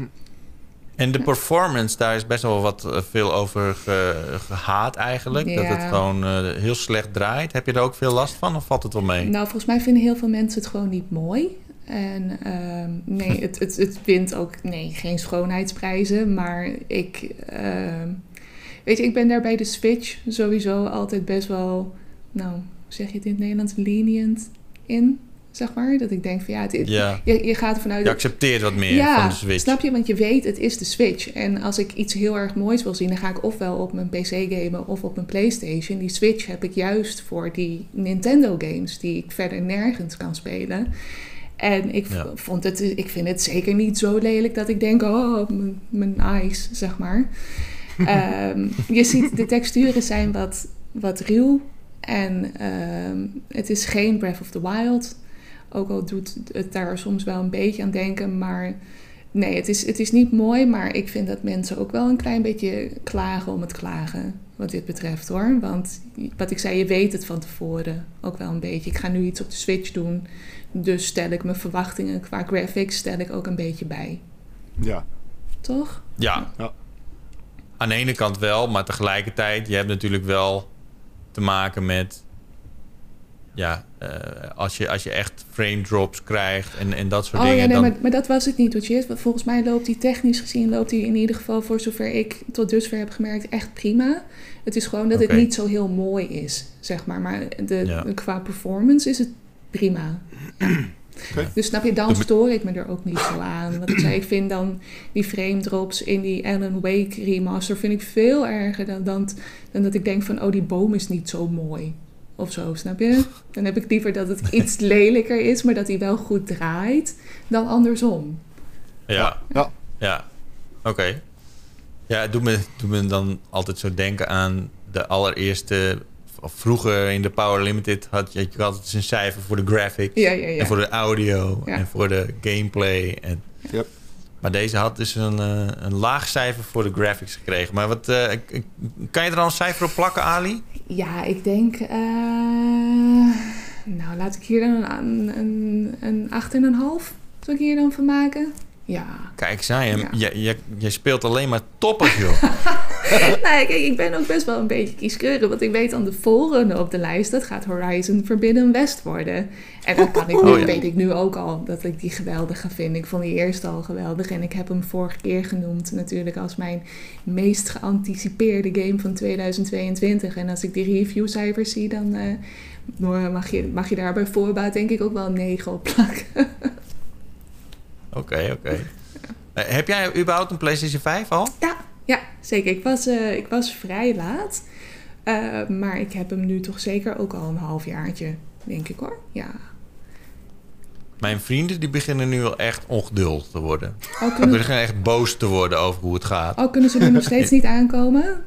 En de performance, daar is best wel wat veel over ge, gehaat eigenlijk. Ja. Dat het gewoon uh, heel slecht draait. Heb je er ook veel last van of valt het wel mee? Nou, volgens mij vinden heel veel mensen het gewoon niet mooi. En uh, nee, het, het, het wint ook nee, geen schoonheidsprijzen. Maar ik, uh, weet je, ik ben daar bij de Switch sowieso altijd best wel, nou, zeg je het in het Nederlands, lenient in. Zeg maar, dat ik denk van ja, het, ja. Je, je gaat vanuit... Je accepteert wat meer ja, van de Switch. Snap je? Want je weet, het is de Switch. En als ik iets heel erg moois wil zien... dan ga ik ofwel op mijn P C gamen of op mijn PlayStation. Die Switch heb ik juist voor die Nintendo games... die ik verder nergens kan spelen. En ik, ja. vond het, ik vind het zeker niet zo lelijk dat ik denk, oh, mijn, mijn eyes, zeg maar. um, je ziet, de texturen zijn wat, wat ruw. En um, het is geen Breath of the Wild. Ook al doet het daar soms wel een beetje aan denken. Maar nee, het is, het is niet mooi. Maar ik vind dat mensen ook wel een klein beetje klagen om het klagen. Wat dit betreft hoor. Want wat ik zei, je weet het van tevoren ook wel een beetje. Ik ga nu iets op de Switch doen. Dus stel ik mijn verwachtingen qua graphics stel ik ook een beetje bij. Ja. Toch? Ja. ja. Aan de ene kant wel, maar tegelijkertijd, je hebt natuurlijk wel te maken met... Ja, uh, als, je, als je echt frame drops krijgt en, en dat soort oh, dingen. Ja, nee, dan... maar, maar dat was het niet, want je, volgens mij loopt die technisch gezien, loopt die in ieder geval voor zover ik tot dusver heb gemerkt, echt prima. Het is gewoon dat okay. het niet zo heel mooi is, zeg maar. Maar de, ja. qua performance is het prima. Okay. Dus snap je, dan stoor ik me er ook niet zo aan. Want ik zei, ik vind dan die frame drops in die Alan Wake remaster vind ik veel erger dan, dan, dan dat ik denk van, oh, die boom is niet zo mooi. Of zo, snap je? Dan heb ik liever dat het iets lelijker is, maar dat hij wel goed draait, dan andersom. Ja, ja. ja. Oké. Okay. Ja, het doet me, doet me dan altijd zo denken aan de allereerste... Of vroeger in de Power Limited had je, had je altijd een cijfer voor de graphics. Ja, ja, ja. En voor de audio ja. en voor de gameplay. En, yep. Maar deze had dus een, uh, een laag cijfer voor de graphics gekregen. Maar wat uh, kan je er al een cijfer op plakken, Ali? Ja, ik denk... Uh, nou, laat ik hier dan een, een, een acht komma vijf. Zal ik hier dan van maken? Ja. Kijk, zei hem. Ja. Je, je, je speelt alleen maar toppers, joh. Nee, kijk, ik ben ook best wel een beetje kieskeurig. Want ik weet aan de volgende op de lijst... dat gaat Horizon Forbidden West worden. En dat kan ik nu, oh, ja. weet ik nu ook al... dat ik die geweldig ga vinden. Ik vond die eerste al geweldig. En ik heb hem vorige keer genoemd natuurlijk... als mijn meest geanticipeerde game van tweeduizend tweeëntwintig. En als ik die reviewcijfers zie... dan uh, mag, je, mag je daar bij voorbaat denk ik ook wel een negen op plakken. Oké, okay, oké. Okay. Uh, heb jij überhaupt een PlayStation vijf al? Ja. Ja, zeker. Ik was, uh, ik was vrij laat. Uh, maar ik heb hem nu toch zeker ook al een halfjaartje, denk ik hoor. Ja. Mijn vrienden die beginnen nu al echt ongeduldig te worden. Oh, kunnen... Ze beginnen echt boos te worden over hoe het gaat. Oh, kunnen ze er nog steeds niet aankomen?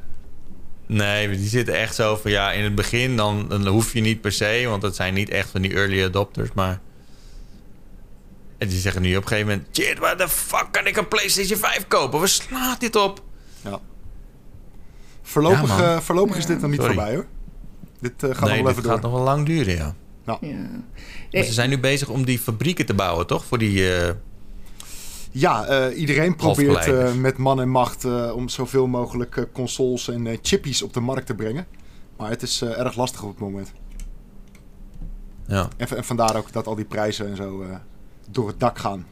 Nee, die zitten echt zo van... Ja, in het begin dan, dan hoef je niet per se... want dat zijn niet echt van die early adopters, maar... En die zeggen nu op een gegeven moment... Shit, waar de fuck kan ik een PlayStation vijf kopen? Waar slaat dit op? Ja. Voorlopig, ja, uh, voorlopig ja. is dit nog niet Sorry. voorbij, hoor. Dit uh, gaat nee, nog wel even door. gaat nog wel lang duren, ja. ja. ja. Maar ze zijn nu bezig om die fabrieken te bouwen, toch? Voor die... Uh, ja, uh, iedereen probeert uh, met man en macht... Uh, om zoveel mogelijk uh, consoles en uh, chippies op de markt te brengen. Maar het is uh, erg lastig op het moment. Ja. En, en vandaar ook dat al die prijzen en zo... Uh, door het dak gaan.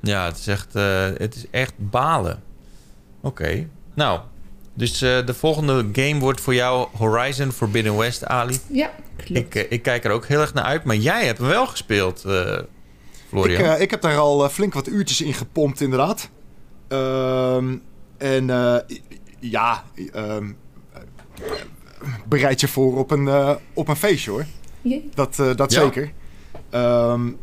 Ja, het is echt, uh, het is echt balen. Oké. Okay. Nou, dus uh, de volgende game wordt voor jou Horizon Forbidden West, Ali. Ja, klopt. Ik, uh, ik kijk er ook heel erg naar uit, maar jij hebt hem wel gespeeld, uh, Florian. Ik, uh, ik heb daar al uh, flink wat uurtjes in gepompt, inderdaad. Um, en uh, ja, um, bereid je voor op een, uh, op een feestje, hoor. Yeah. Dat, uh, dat ja. zeker. Um,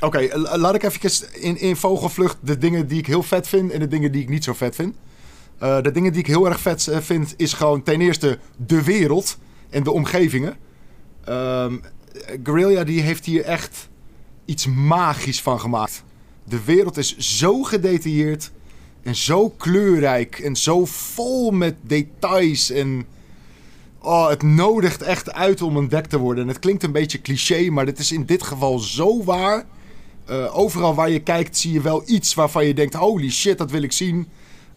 Oké, okay, laat ik even in, in vogelvlucht de dingen die ik heel vet vind en de dingen die ik niet zo vet vind. Uh, de dingen die ik heel erg vet vind is gewoon ten eerste de wereld en de omgevingen. Um, Guerrilla die heeft hier echt iets magisch van gemaakt. De wereld is zo gedetailleerd en zo kleurrijk en zo vol met details en... Oh, het nodigt echt uit om ontdekt te worden. En het klinkt een beetje cliché, maar dit is in dit geval zo waar. Uh, overal waar je kijkt zie je wel iets waarvan je denkt... holy shit, dat wil ik zien.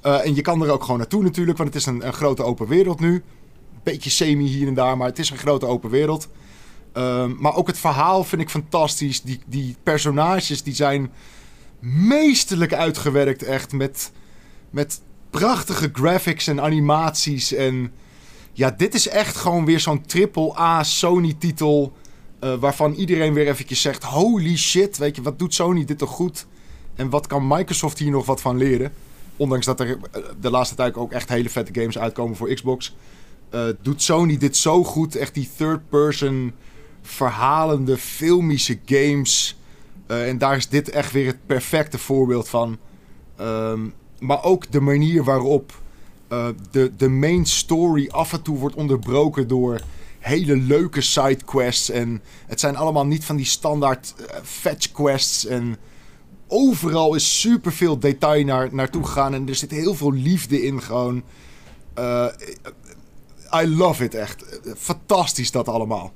Uh, en je kan er ook gewoon naartoe natuurlijk, want het is een, een grote open wereld nu. Beetje semi hier en daar, maar het is een grote open wereld. Uh, maar ook het verhaal vind ik fantastisch. Die, die personages die zijn meesterlijk uitgewerkt echt. Met, met prachtige graphics en animaties en... Ja, dit is echt gewoon weer zo'n triple A Sony-titel... Uh, waarvan iedereen weer eventjes zegt... holy shit, weet je, wat doet Sony dit toch goed? En wat kan Microsoft hier nog wat van leren? Ondanks dat er de laatste tijd ook echt hele vette games uitkomen voor Xbox... Uh, doet Sony dit zo goed, echt die third-person verhalende, filmische games. Uh, en daar is dit echt weer het perfecte voorbeeld van. Um, maar ook de manier waarop uh, de, de main story af en toe wordt onderbroken door hele leuke sidequests. En het zijn allemaal niet van die standaard uh, fetch quests. En overal is superveel detail naar, naartoe gegaan. En er zit heel veel liefde in gewoon. Uh, I love it echt. Fantastisch dat allemaal.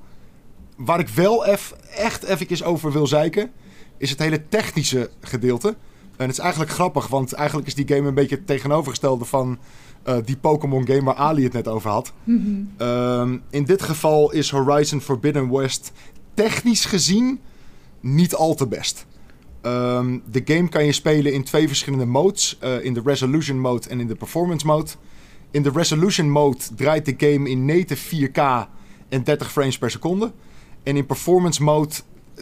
Waar ik wel eff, echt eventjes over wil zeiken, is het hele technische gedeelte. En het is eigenlijk grappig, want eigenlijk is die game een beetje het tegenovergestelde van uh, die Pokémon game waar Ali het net over had. Mm-hmm. Um, in dit geval is Horizon Forbidden West technisch gezien niet al te best. Um, de game kan je spelen in twee verschillende modes. Uh, in de Resolution mode en in de Performance mode. In de Resolution mode draait de game in native vier K en dertig frames per seconde. En in Performance mode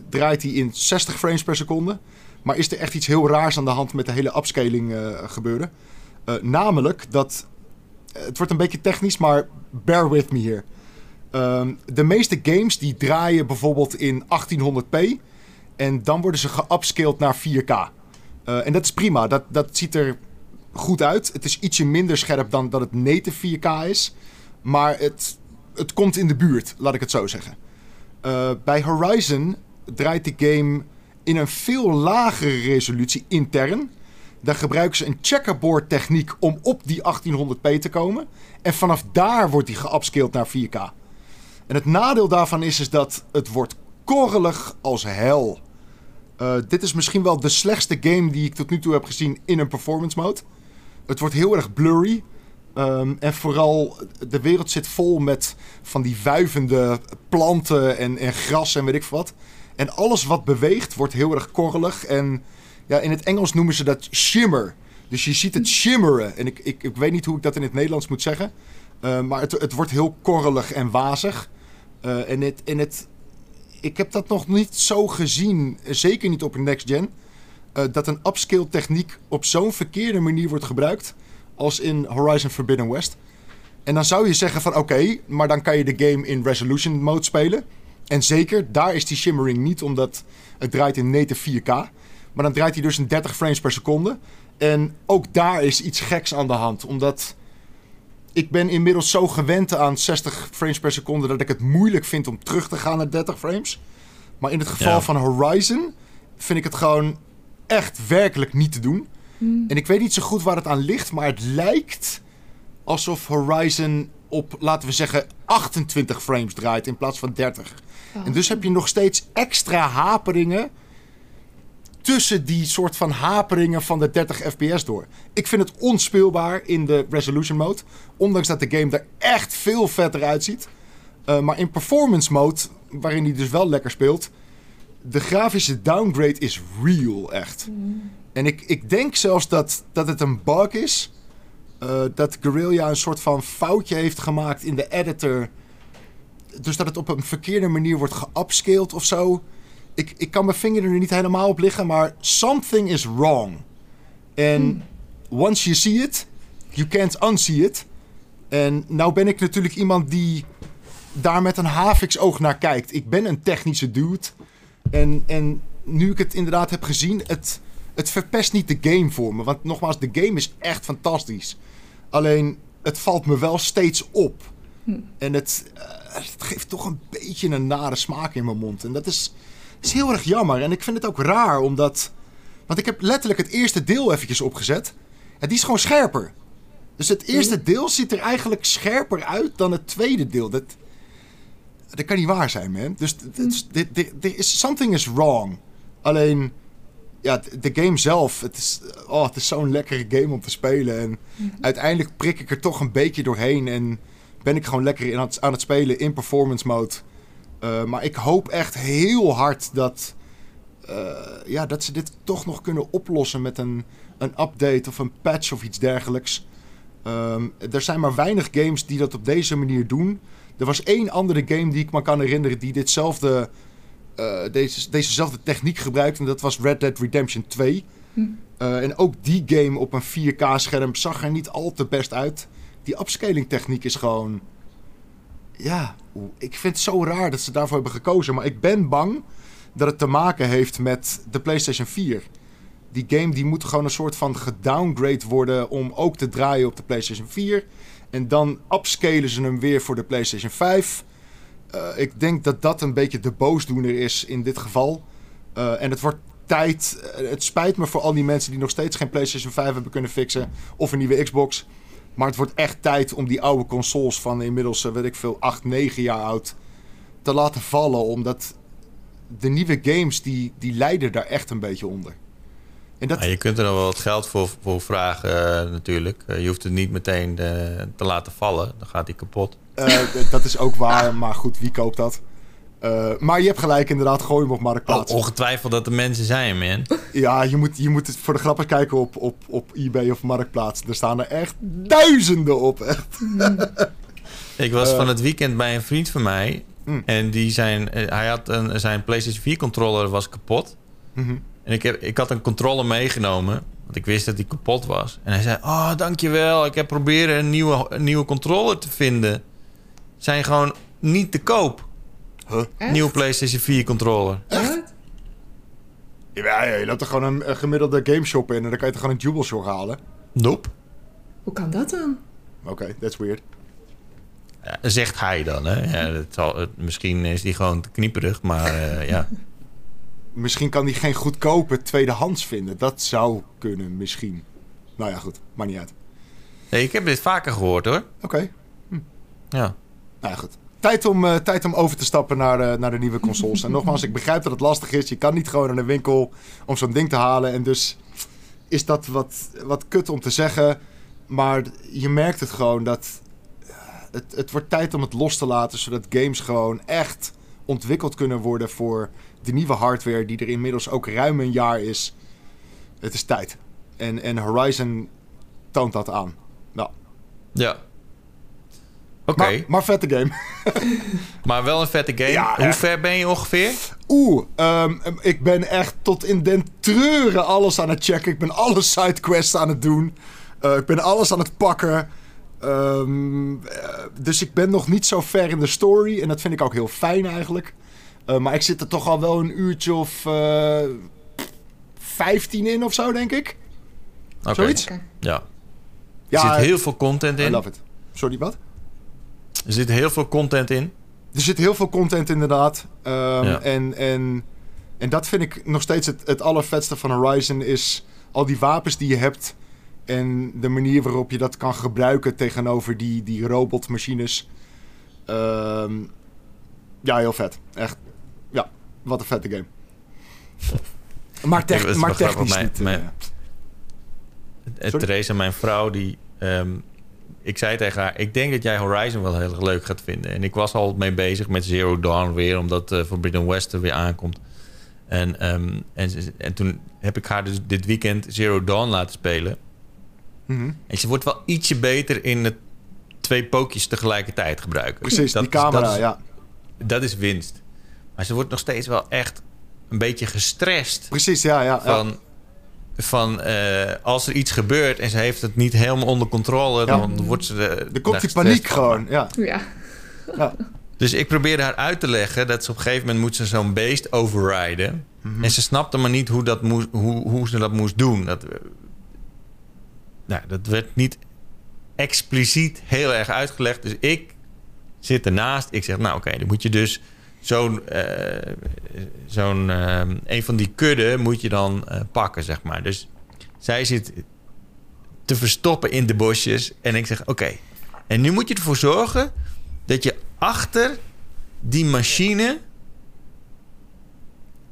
draait hij in zestig frames per seconde. Maar is er echt iets heel raars aan de hand met de hele upscaling uh, gebeuren. Uh, namelijk dat... Het wordt een beetje technisch, maar bear with me hier. Um, de meeste games die draaien bijvoorbeeld in achttienhonderd p. En dan worden ze geupscaled naar vier K. Uh, en dat is prima. Dat, dat ziet er goed uit. Het is ietsje minder scherp dan dat het native vier K is. Maar het, het komt in de buurt, laat ik het zo zeggen. Uh, bij Horizon draait de game in een veel lagere resolutie intern. Daar gebruiken ze een checkerboard techniek om op die achttienhonderd p te komen. En vanaf daar wordt die geupscaled naar vier K. En het nadeel daarvan is, is dat het wordt korrelig als hel. Uh, dit is misschien wel de slechtste game die ik tot nu toe heb gezien in een performance mode. Het wordt heel erg blurry. Um, en vooral de wereld zit vol met van die wuivende planten en, en gras en weet ik veel wat. En alles wat beweegt wordt heel erg korrelig. En ja, in het Engels noemen ze dat shimmer. Dus je ziet het shimmeren. En ik, ik, ik weet niet hoe ik dat in het Nederlands moet zeggen. Uh, maar het, het wordt heel korrelig en wazig. Uh, en het... En het Ik heb dat nog niet zo gezien, zeker niet op een next gen, uh, dat een upscale techniek op zo'n verkeerde manier wordt gebruikt als in Horizon Forbidden West. En dan zou je zeggen van oké, okay, maar dan kan je de game in resolution mode spelen. En zeker, daar is die shimmering niet, omdat het draait in native vier K. Maar dan draait hij dus in dertig frames per seconde. En ook daar is iets geks aan de hand, omdat ik ben inmiddels zo gewend aan zestig frames per seconde dat ik het moeilijk vind om terug te gaan naar dertig frames. Maar in het geval ja. van Horizon vind ik het gewoon echt werkelijk niet te doen. Mm. En ik weet niet zo goed waar het aan ligt, maar het lijkt alsof Horizon op, laten we zeggen, achtentwintig frames draait in plaats van dertig. Oh. En dus heb je nog steeds extra haperingen tussen die soort van haperingen van de dertig fps door. Ik vind het onspeelbaar in de resolution mode. Ondanks dat de game er echt veel vetter uitziet. Uh, maar in performance mode, waarin die dus wel lekker speelt, de grafische downgrade is real, echt. Mm. En ik, ik denk zelfs dat, dat het een bug is. Uh, dat Guerrilla een soort van foutje heeft gemaakt in de editor. Dus dat het op een verkeerde manier wordt geupscaled of zo. Ik, ik kan mijn vinger er nu niet helemaal op liggen, maar something is wrong. En mm. once you see it, you can't unsee it. En nou ben ik natuurlijk iemand die daar met een haviksoog naar kijkt. Ik ben een technische dude. En, en nu ik het inderdaad heb gezien, het, het verpest niet de game voor me. Want nogmaals, de game is echt fantastisch. Alleen, het valt me wel steeds op. Mm. En het, uh, het geeft toch een beetje een nare smaak in mijn mond. En dat is... Het is heel erg jammer en ik vind het ook raar omdat... Want ik heb letterlijk het eerste deel eventjes opgezet. En die is gewoon scherper. Dus het eerste deel ziet er eigenlijk scherper uit dan het tweede deel. Dat, dat kan niet waar zijn, man. Dus er is something is wrong. Alleen, ja, de game zelf. Het is, oh, het is zo'n lekkere game om te spelen. En mm-hmm. uiteindelijk prik ik er toch een beetje doorheen. En ben ik gewoon lekker in, aan, het, aan het spelen in performance mode. Uh, maar ik hoop echt heel hard dat, uh, ja, dat ze dit toch nog kunnen oplossen met een, een update of een patch of iets dergelijks. Um, er zijn maar weinig games die dat op deze manier doen. Er was één andere game die ik me kan herinneren die ditzelfde, uh, deze, dezezelfde techniek gebruikt. En dat was Red Dead Redemption twee. Hm. Uh, en ook die game op een vier K scherm zag er niet al te best uit. Die upscaling techniek is gewoon... ja, ik vind het zo raar dat ze daarvoor hebben gekozen. Maar ik ben bang dat het te maken heeft met de PlayStation vier. Die game die moet gewoon een soort van gedowngrade worden om ook te draaien op de PlayStation vier. En dan upscalen ze hem weer voor de PlayStation vijf. Uh, ik denk dat dat een beetje de boosdoener is in dit geval. Uh, en het wordt tijd. Het spijt me voor al die mensen die nog steeds geen PlayStation vijf hebben kunnen fixen. Of een nieuwe Xbox. Maar het wordt echt tijd om die oude consoles van inmiddels, weet ik veel, acht, negen jaar oud te laten vallen. Omdat de nieuwe games, die, die lijden daar echt een beetje onder. En dat... ja, je kunt er nog wel wat geld voor, voor vragen uh, natuurlijk. Uh, je hoeft het niet meteen uh, te laten vallen. Dan gaat die kapot. Uh, dat is ook waar, maar goed, wie koopt dat? Uh, maar je hebt gelijk inderdaad, gooi hem op Marktplaats. Oh, ongetwijfeld dat er mensen zijn, man. Ja, je moet, je moet het voor de grappig kijken op, op, op eBay of Marktplaats. Er staan er echt duizenden op, echt. Ik was uh, van het weekend bij een vriend van mij. Mm. En die zijn, hij had een, zijn PlayStation vier controller was kapot. Mm-hmm. En ik, heb, ik had een controller meegenomen, want ik wist dat die kapot was. En hij zei, oh, dankjewel, ik heb proberen een nieuwe, een nieuwe controller te vinden. Zijn gewoon niet te koop. Huh? Nieuwe PlayStation vier controller. Echt? Ja, ja, je loopt er gewoon een, een gemiddelde gameshop in en dan kan je er gewoon een DualShock halen. Nope. Hoe kan dat dan? Oké, okay, that's weird. Ja, zegt hij dan, hè? Ja, dat zal, het, misschien is die gewoon te knieperig, maar uh, ja. Misschien kan die geen goedkope tweedehands vinden. Dat zou kunnen, misschien. Nou ja, goed. Maakt niet uit. Nee, ik heb dit vaker gehoord, hoor. Oké. Okay. Hm. Ja. Nou ja, goed. Tijd om, uh, tijd om over te stappen naar, uh, naar de nieuwe consoles. En nogmaals, ik begrijp dat het lastig is. Je kan niet gewoon naar de winkel om zo'n ding te halen. En dus is dat wat, wat kut om te zeggen. Maar je merkt het gewoon dat... Uh, het, het wordt tijd om het los te laten. Zodat games gewoon echt ontwikkeld kunnen worden voor... de nieuwe hardware die er inmiddels ook ruim een jaar is. Het is tijd. En, en Horizon toont dat aan. Nou. Ja. Oké. Okay. Maar, maar vette game. Maar wel een vette game. Ja, hoe echt. Ver ben je ongeveer? Oeh, um, ik ben echt tot in den treuren alles aan het checken. Ik ben alle sidequests aan het doen. Uh, ik ben alles aan het pakken. Um, uh, dus ik ben nog niet zo ver in de story. En dat vind ik ook heel fijn eigenlijk. Uh, maar ik zit er toch al wel een uurtje of uh, vijftien in of zo, denk ik. Okay. Zoiets? Okay. Ja. Er ja, zit heel veel content in. I love it. Sorry, wat? Er zit heel veel content in. Er zit heel veel content inderdaad. Um, ja. en, en, en dat vind ik nog steeds het, het allervetste van Horizon is al die wapens die je hebt. En de manier waarop je dat kan gebruiken tegenover die, die robotmachines. Um, ja, heel vet. Echt. Ja, wat een vette game. Maar, tech, ja, maar technisch mijn, niet. Mijn, uh, Theresa, mijn vrouw, die... Um, ik zei tegen haar, ik denk dat jij Horizon wel heel erg leuk gaat vinden. En ik was al mee bezig met Zero Dawn weer, omdat uh, Forbidden West er weer aankomt. En, um, en, en toen heb ik haar dus dit weekend Zero Dawn laten spelen. Mm-hmm. En ze wordt wel ietsje beter in het twee pookjes tegelijkertijd gebruiken. Precies, dat, die camera, dat is, ja. Dat is winst. Maar ze wordt nog steeds wel echt een beetje gestrest. Precies, ja, ja. Van, ja. van uh, als er iets gebeurt en ze heeft het niet helemaal onder controle... Ja. Dan wordt ze... De, er komt die paniek van. Gewoon, ja. Ja. Ja. Dus ik probeerde haar uit te leggen dat ze op een gegeven moment moet ze zo'n beest overriden. Mm-hmm. En ze snapte maar niet hoe, dat moest, hoe, hoe ze dat moest doen. Dat, nou, dat werd niet expliciet heel erg uitgelegd. Dus ik... zit ernaast. Ik zeg, nou oké, okay, dan moet je dus zo'n... Uh, zo'n uh, een van die kudden moet je dan uh, pakken, zeg maar. Dus zij zit te verstoppen in de bosjes. En ik zeg, oké. Okay, en nu moet je ervoor zorgen dat je achter die machine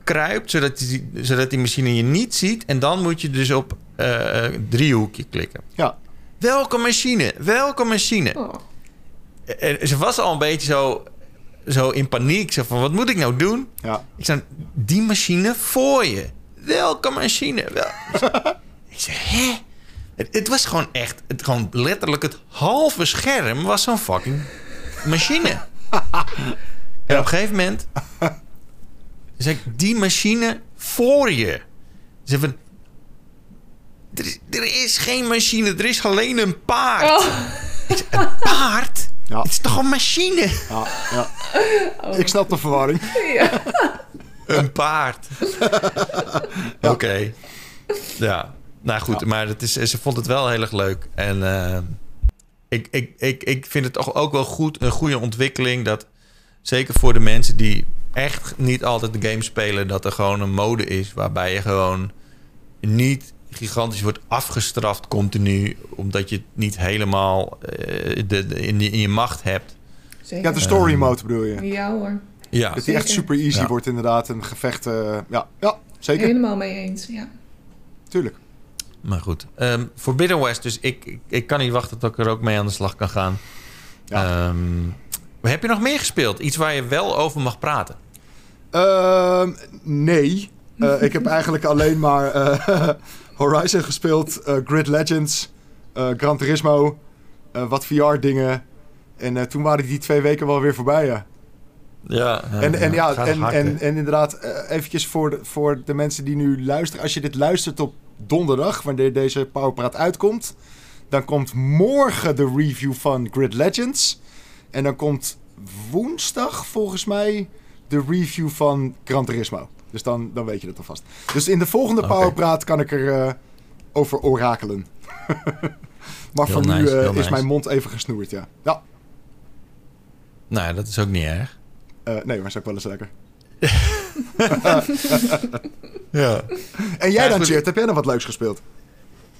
kruipt. Zodat die, zodat die machine je niet ziet. En dan moet je dus op uh, driehoekje klikken. Ja. Welke machine? Welke machine? Oh. En ze was al een beetje zo, zo in paniek. Zo van, wat moet ik nou doen? Ja. Ik zei, die machine voor je. Welke machine? Wel... ik zei, hè? Het, het was gewoon echt... Het, gewoon letterlijk het halve scherm was zo'n fucking machine. Ja. En op een gegeven moment... zei ik, die machine voor je. Ze van... Er is, er is geen machine. Er is alleen een paard. Oh. Ik zei, een paard? Ja. Het is toch een machine? Ja, ja. Oh. Ik snap de verwarring. Ja. Een paard. Ja. Oké. Okay. Ja. Nou goed, ja. Maar het is, ze vond het wel heel erg leuk. En uh, ik, ik, ik, ik vind het toch ook wel goed, een goede ontwikkeling... dat zeker voor de mensen die echt niet altijd de game spelen... dat er gewoon een mode is waarbij je gewoon niet... gigantisch wordt afgestraft continu... omdat je het niet helemaal uh, de, de, in, in je macht hebt. Zeker. Ja, de story mode bedoel je? Ja hoor. Ja. Dat die echt super easy ja. wordt inderdaad. Een gevecht... Uh, ja. ja, zeker. Helemaal mee eens, ja. Tuurlijk. Maar goed. Um, Forbidden West, dus ik, ik, ik kan niet wachten... dat ik er ook mee aan de slag kan gaan. Ja. Um, heb je nog meer gespeeld? Iets waar je wel over mag praten? Uh, nee. Uh, ik heb eigenlijk alleen maar... Uh, Horizon gespeeld, uh, Grid Legends, uh, Gran Turismo, uh, wat V R-dingen. En uh, toen waren die twee weken wel weer voorbij, ja. Ja, ja, en, ja, en, ja en, hard, en, en inderdaad, uh, eventjes voor de, voor de mensen die nu luisteren. Als je dit luistert op donderdag, wanneer deze Pauwpraat uitkomt... dan komt morgen de review van Grid Legends. En dan komt woensdag, volgens mij, de review van Gran Turismo. Dus dan, dan weet je dat alvast. Dus in de volgende okay. Pauwpraat kan ik er uh, over orakelen. Maar heel voor nice, nu uh, is nice. Mijn mond even gesnoerd, ja. ja. Nou ja, dat is ook niet erg. Uh, nee, maar is ook wel eens lekker. Ja. En jij ja, dan, Tjeerd? Heb jij nog wat leuks gespeeld?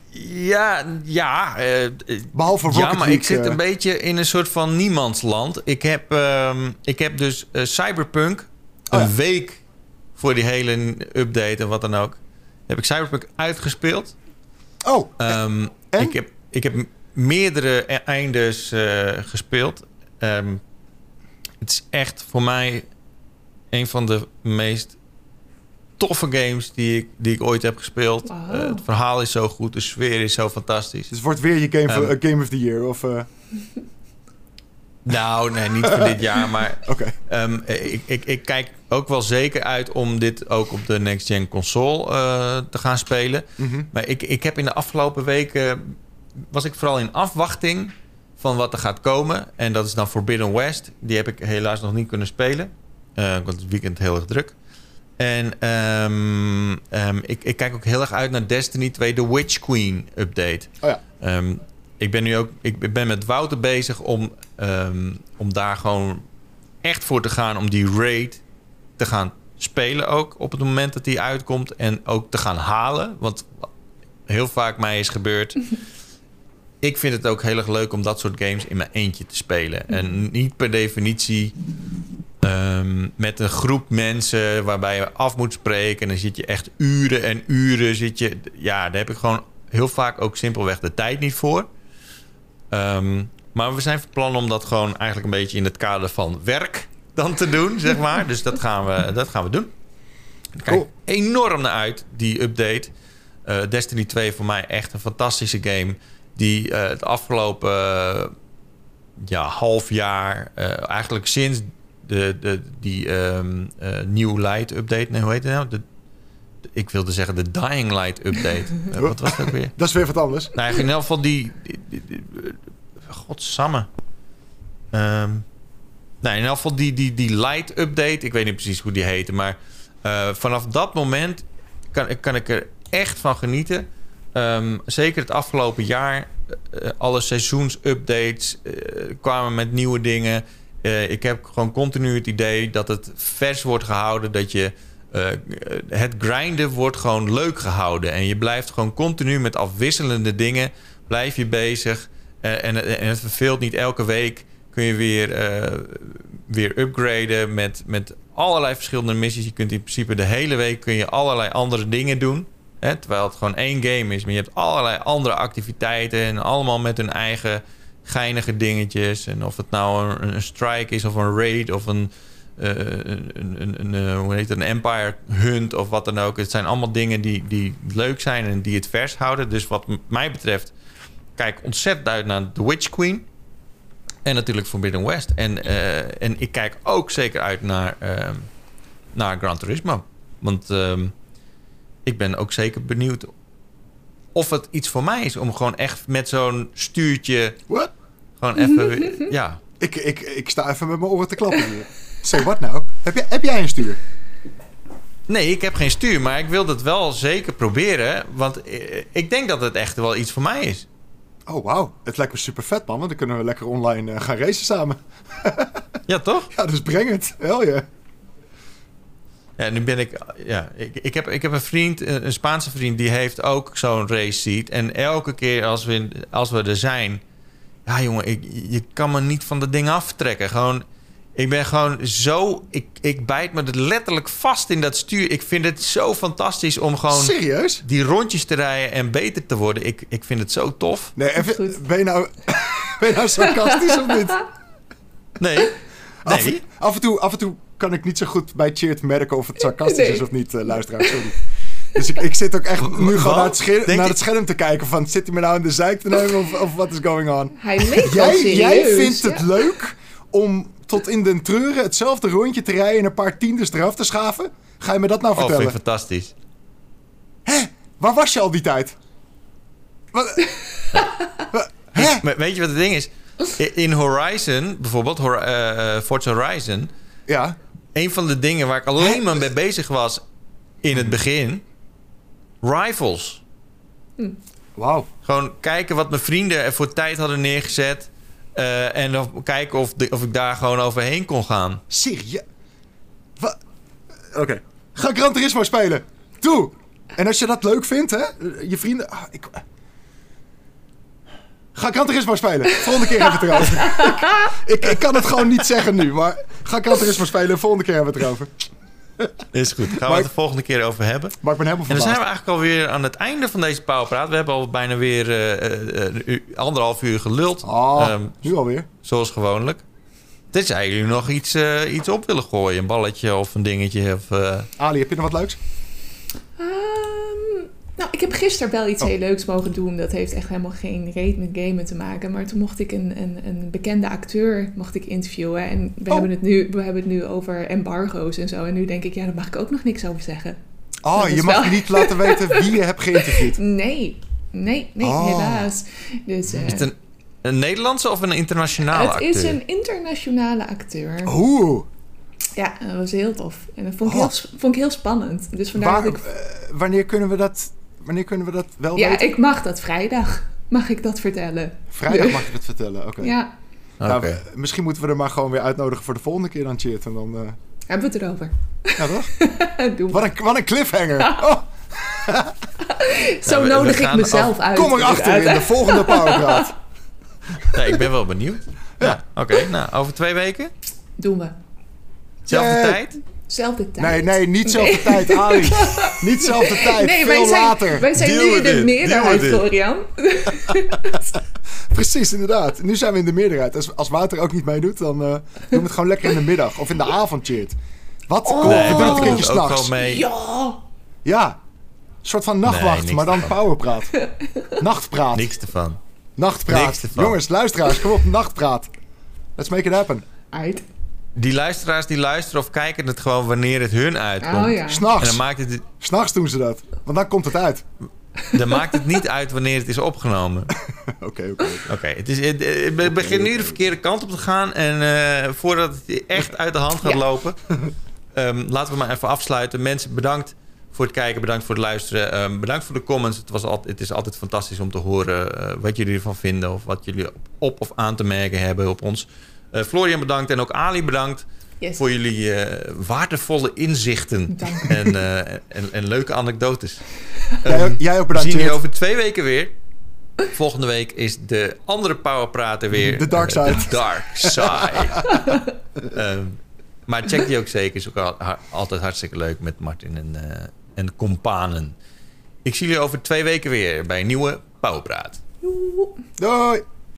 Ja, ja. Uh, Behalve Rocket League. Ja, maar League, ik zit uh, een beetje in een soort van niemandsland. Ik heb, uh, ik heb dus uh, Cyberpunk oh, een ja. week... voor die hele update en wat dan ook... heb ik Cyberpunk uitgespeeld. Oh, um, ik, heb, ik heb meerdere eindes uh, gespeeld. Um, het is echt voor mij... een van de meest toffe games die ik, die ik ooit heb gespeeld. Wow. Uh, het verhaal is zo goed, de sfeer is zo fantastisch. Dus het wordt weer je game, um, for, uh, game of the year? Of, uh... Nou, nee, niet voor dit jaar, maar okay. um, ik, ik, ik kijk ook wel zeker uit om dit ook op de next-gen console uh, te gaan spelen. Mm-hmm. Maar ik, ik heb in de afgelopen weken, was ik vooral in afwachting van wat er gaat komen. En dat is dan Forbidden West. Die heb ik helaas nog niet kunnen spelen. Uh, want het weekend heel erg druk. En um, um, ik, ik kijk ook heel erg uit naar Destiny two, The Witch Queen update. Oh ja. Um, Ik ben nu ook, ik ben met Wouter bezig om, um, om daar gewoon echt voor te gaan. Om die raid te gaan spelen ook op het moment dat die uitkomt. En ook te gaan halen. Want heel vaak mij is gebeurd. Ik vind het ook heel erg leuk om dat soort games in mijn eentje te spelen. En niet per definitie um, met een groep mensen waarbij je af moet spreken. En dan zit je echt uren en uren zit je... Ja, daar heb ik gewoon heel vaak ook simpelweg de tijd niet voor. Um, maar we zijn van plan om dat gewoon eigenlijk een beetje in het kader van werk dan te doen, zeg maar. Dus dat gaan we, dat gaan we doen. Ik kijk cool. enorm naar uit, die update. Uh, Destiny two voor mij echt een fantastische game. Die uh, het afgelopen uh, ja, half jaar, uh, eigenlijk sinds de, de, die um, uh, New Light update, nee, hoe heet het nou? De, Ik wilde zeggen de Dying Light update. Uh, wat was dat ook weer? Dat is weer wat anders. Nou, in elk geval die... die, die, die, die Godsamme. Um, nou, in elk geval die, die, die Light update. Ik weet niet precies hoe die heette. Maar uh, vanaf dat moment kan, kan ik er echt van genieten. Um, zeker het afgelopen jaar. Uh, alle seizoensupdates uh, kwamen met nieuwe dingen. Uh, ik heb gewoon continu het idee dat het vers wordt gehouden. Dat je... Uh, het grinden wordt gewoon leuk gehouden. En je blijft gewoon continu met afwisselende dingen. Blijf je bezig. Uh, en, en het verveelt niet. Elke week kun je weer, uh, weer upgraden met, met allerlei verschillende missies. Je kunt in principe de hele week kun je allerlei andere dingen doen. Hè? Terwijl het gewoon één game is. Maar je hebt allerlei andere activiteiten. En allemaal met hun eigen geinige dingetjes. En of het nou een, een strike is of een raid of een... Uh, een, een, een, hoe heet het, een empire hunt of wat dan ook. Het zijn allemaal dingen die, die leuk zijn en die het vers houden. Dus wat m- mij betreft, kijk ontzettend uit naar The Witch Queen. En natuurlijk Forbidden West. En, uh, en ik kijk ook zeker uit naar, uh, naar Gran Turismo. Want uh, ik ben ook zeker benieuwd of het iets voor mij is om gewoon echt met zo'n stuurtje... What? Gewoon even... ja. Ik, ik, ik sta even met mijn oren te klappen hier. Zeg, wat nou? Heb, je, heb jij een stuur? Nee, ik heb geen stuur, maar ik wil dat wel zeker proberen. Want ik denk dat het echt wel iets voor mij is. Oh, wauw. Het lijkt me super vet, man. Want dan kunnen we lekker online uh, gaan racen samen. Ja, toch? Ja, dus breng het. Hel je. Yeah. Ja, nu ben ik... Ja, ik, ik, heb, ik heb een vriend, een Spaanse vriend... die heeft ook zo'n race seat. En elke keer als we, als we er zijn... Ja, jongen, ik, je kan me niet van dat ding aftrekken. Gewoon... Ik ben gewoon zo... Ik, ik bijt me letterlijk vast in dat stuur. Ik vind het zo fantastisch om gewoon... Serieus? Die rondjes te rijden en beter te worden. Ik, ik vind het zo tof. Nee, even, ben je nou, ben je nou sarcastisch of niet? Nee. nee. Af, af, en toe, af en toe kan ik niet zo goed bij Cheert merken of het sarcastisch nee. is of niet, uh, luisteraar. Sorry. Dus ik, ik zit ook echt nu gewoon naar het, scher- naar het scherm te kijken van... Zit hij me nou in de zeik te nemen of, of wat is going on? Hij meent wel serieus. Jij vindt het ja. leuk om... tot in den treuren hetzelfde rondje te rijden... en een paar tienders eraf te schaven? Ga je me dat nou vertellen? Oh, vind ik fantastisch. Hé, waar was je al die tijd? Wat? Hè? Weet je wat het ding is? In Horizon, bijvoorbeeld, uh, Forza Horizon... Ja. Een van de dingen waar ik alleen Hè? maar mee bezig was... in het begin... Rivals. Hm. Wauw. Gewoon kijken wat mijn vrienden er voor tijd hadden neergezet... Uh, en dan kijken of, de, of ik daar gewoon overheen kon gaan. Serieus? Wat? Oké. Okay. Ga Gran Turismo spelen. Doe. En als je dat leuk vindt, hè? Je vrienden... Ah, ik... Ga Gran Turismo spelen. Volgende keer hebben we het erover. ik, ik, ik kan het gewoon niet zeggen nu, maar... Ga Gran Turismo spelen. Volgende keer hebben we het erover. Is goed. Gaan maar we het de volgende keer over hebben. Maar ik ben helemaal verbaasd. En dan zijn we eigenlijk alweer aan het einde van deze Pauwpraat. We hebben al bijna weer uh, uh, anderhalf uur geluld. Oh, um, nu alweer. Zoals gewoonlijk. Tenzij jullie nog iets, uh, iets op willen gooien. Een balletje of een dingetje. Of, uh... Ali, heb je nog wat leuks? Um, nou, ik heb gisteren wel iets oh. heel leuks mogen doen. Dat heeft echt helemaal geen reet met gamen te maken. Maar toen mocht ik een, een, een bekende acteur mocht ik interviewen. En we, oh. hebben het nu, we hebben het nu over embargo's en zo. En nu denk ik, ja, daar mag ik ook nog niks over zeggen. Oh, dat je mag wel... niet laten weten wie je hebt geïnterviewd. Nee, nee, nee, oh. helaas. Dus, uh, is het een, een Nederlandse of een internationale het acteur? Het is een internationale acteur. Oeh. Ja, dat was heel tof. En dat vond ik, oh. heel, vond ik heel spannend. Dus vandaar Waar, dat ik... uh, wanneer kunnen we dat... Wanneer kunnen we dat wel ja, weten? Ja, ik mag dat vrijdag. Mag ik dat vertellen? Vrijdag nee. mag je dat vertellen, oké. Okay. Ja. Nou, okay. we, misschien moeten we er maar gewoon weer uitnodigen voor de volgende keer dan, Cheert. En dan... Uh... Hebben we het erover. Ja, toch? Doe wat, een, wat een cliffhanger. Oh. Zo nou, we, nodig we ik mezelf af. uit. Kom erachter in de volgende Pauwpraat. Nee, ik ben wel benieuwd. Ja. ja. Oké, okay, nou, over twee weken? Doen we. Zelfde yeah. tijd? Zelfde tijd. Nee, nee, niet zelfde nee. tijd, Ali. Niet zelfde tijd, nee, veel wij zijn, later. Wij zijn Deel nu in de meerderheid, Florian. Precies, inderdaad. Nu zijn we in de meerderheid. Als, als Wouter ook niet meedoet, dan uh, doen we het gewoon lekker in de middag. Of in de avond, Cheert. Wat? Oh, nee, ik doe het een keertje s'nachts. Ja. ja, een soort van nachtwacht, nee, maar dan Pauwpraat. Nachtpraat. Niks ervan. Nachtpraat. Niks ervan. Jongens, luisteraars, kom op, nachtpraat. Let's make it happen. Uit. Die luisteraars die luisteren of kijken het gewoon wanneer het hun uitkomt. Oh, ja. S'nachts. En dan maakt het... S'nachts doen ze dat. Want dan komt het uit. Dan maakt het niet uit wanneer het is opgenomen. Oké, oké. Oké, we beginnen nu de verkeerde kant op te gaan. En uh, voordat het echt uit de hand gaat ja. lopen... Um, laten we maar even afsluiten. Mensen, bedankt voor het kijken. Bedankt voor het luisteren. Um, bedankt voor de comments. Het, was al, het is altijd fantastisch om te horen uh, wat jullie ervan vinden. Of wat jullie op, op of aan te merken hebben op ons... Uh, Florian bedankt en ook Ali bedankt yes. voor jullie uh, waardevolle inzichten en, uh, en, en leuke anekdotes. Um, jij, jij ook bedankt. We zien jullie over twee weken weer. Volgende week is de andere Pauwpraat weer. De dark side. Uh, de dark side. um, maar check die ook zeker. Is ook al, ha, altijd hartstikke leuk met Martin en, uh, en de companen. Ik zie jullie over twee weken weer bij een nieuwe Pauwpraat. Doei.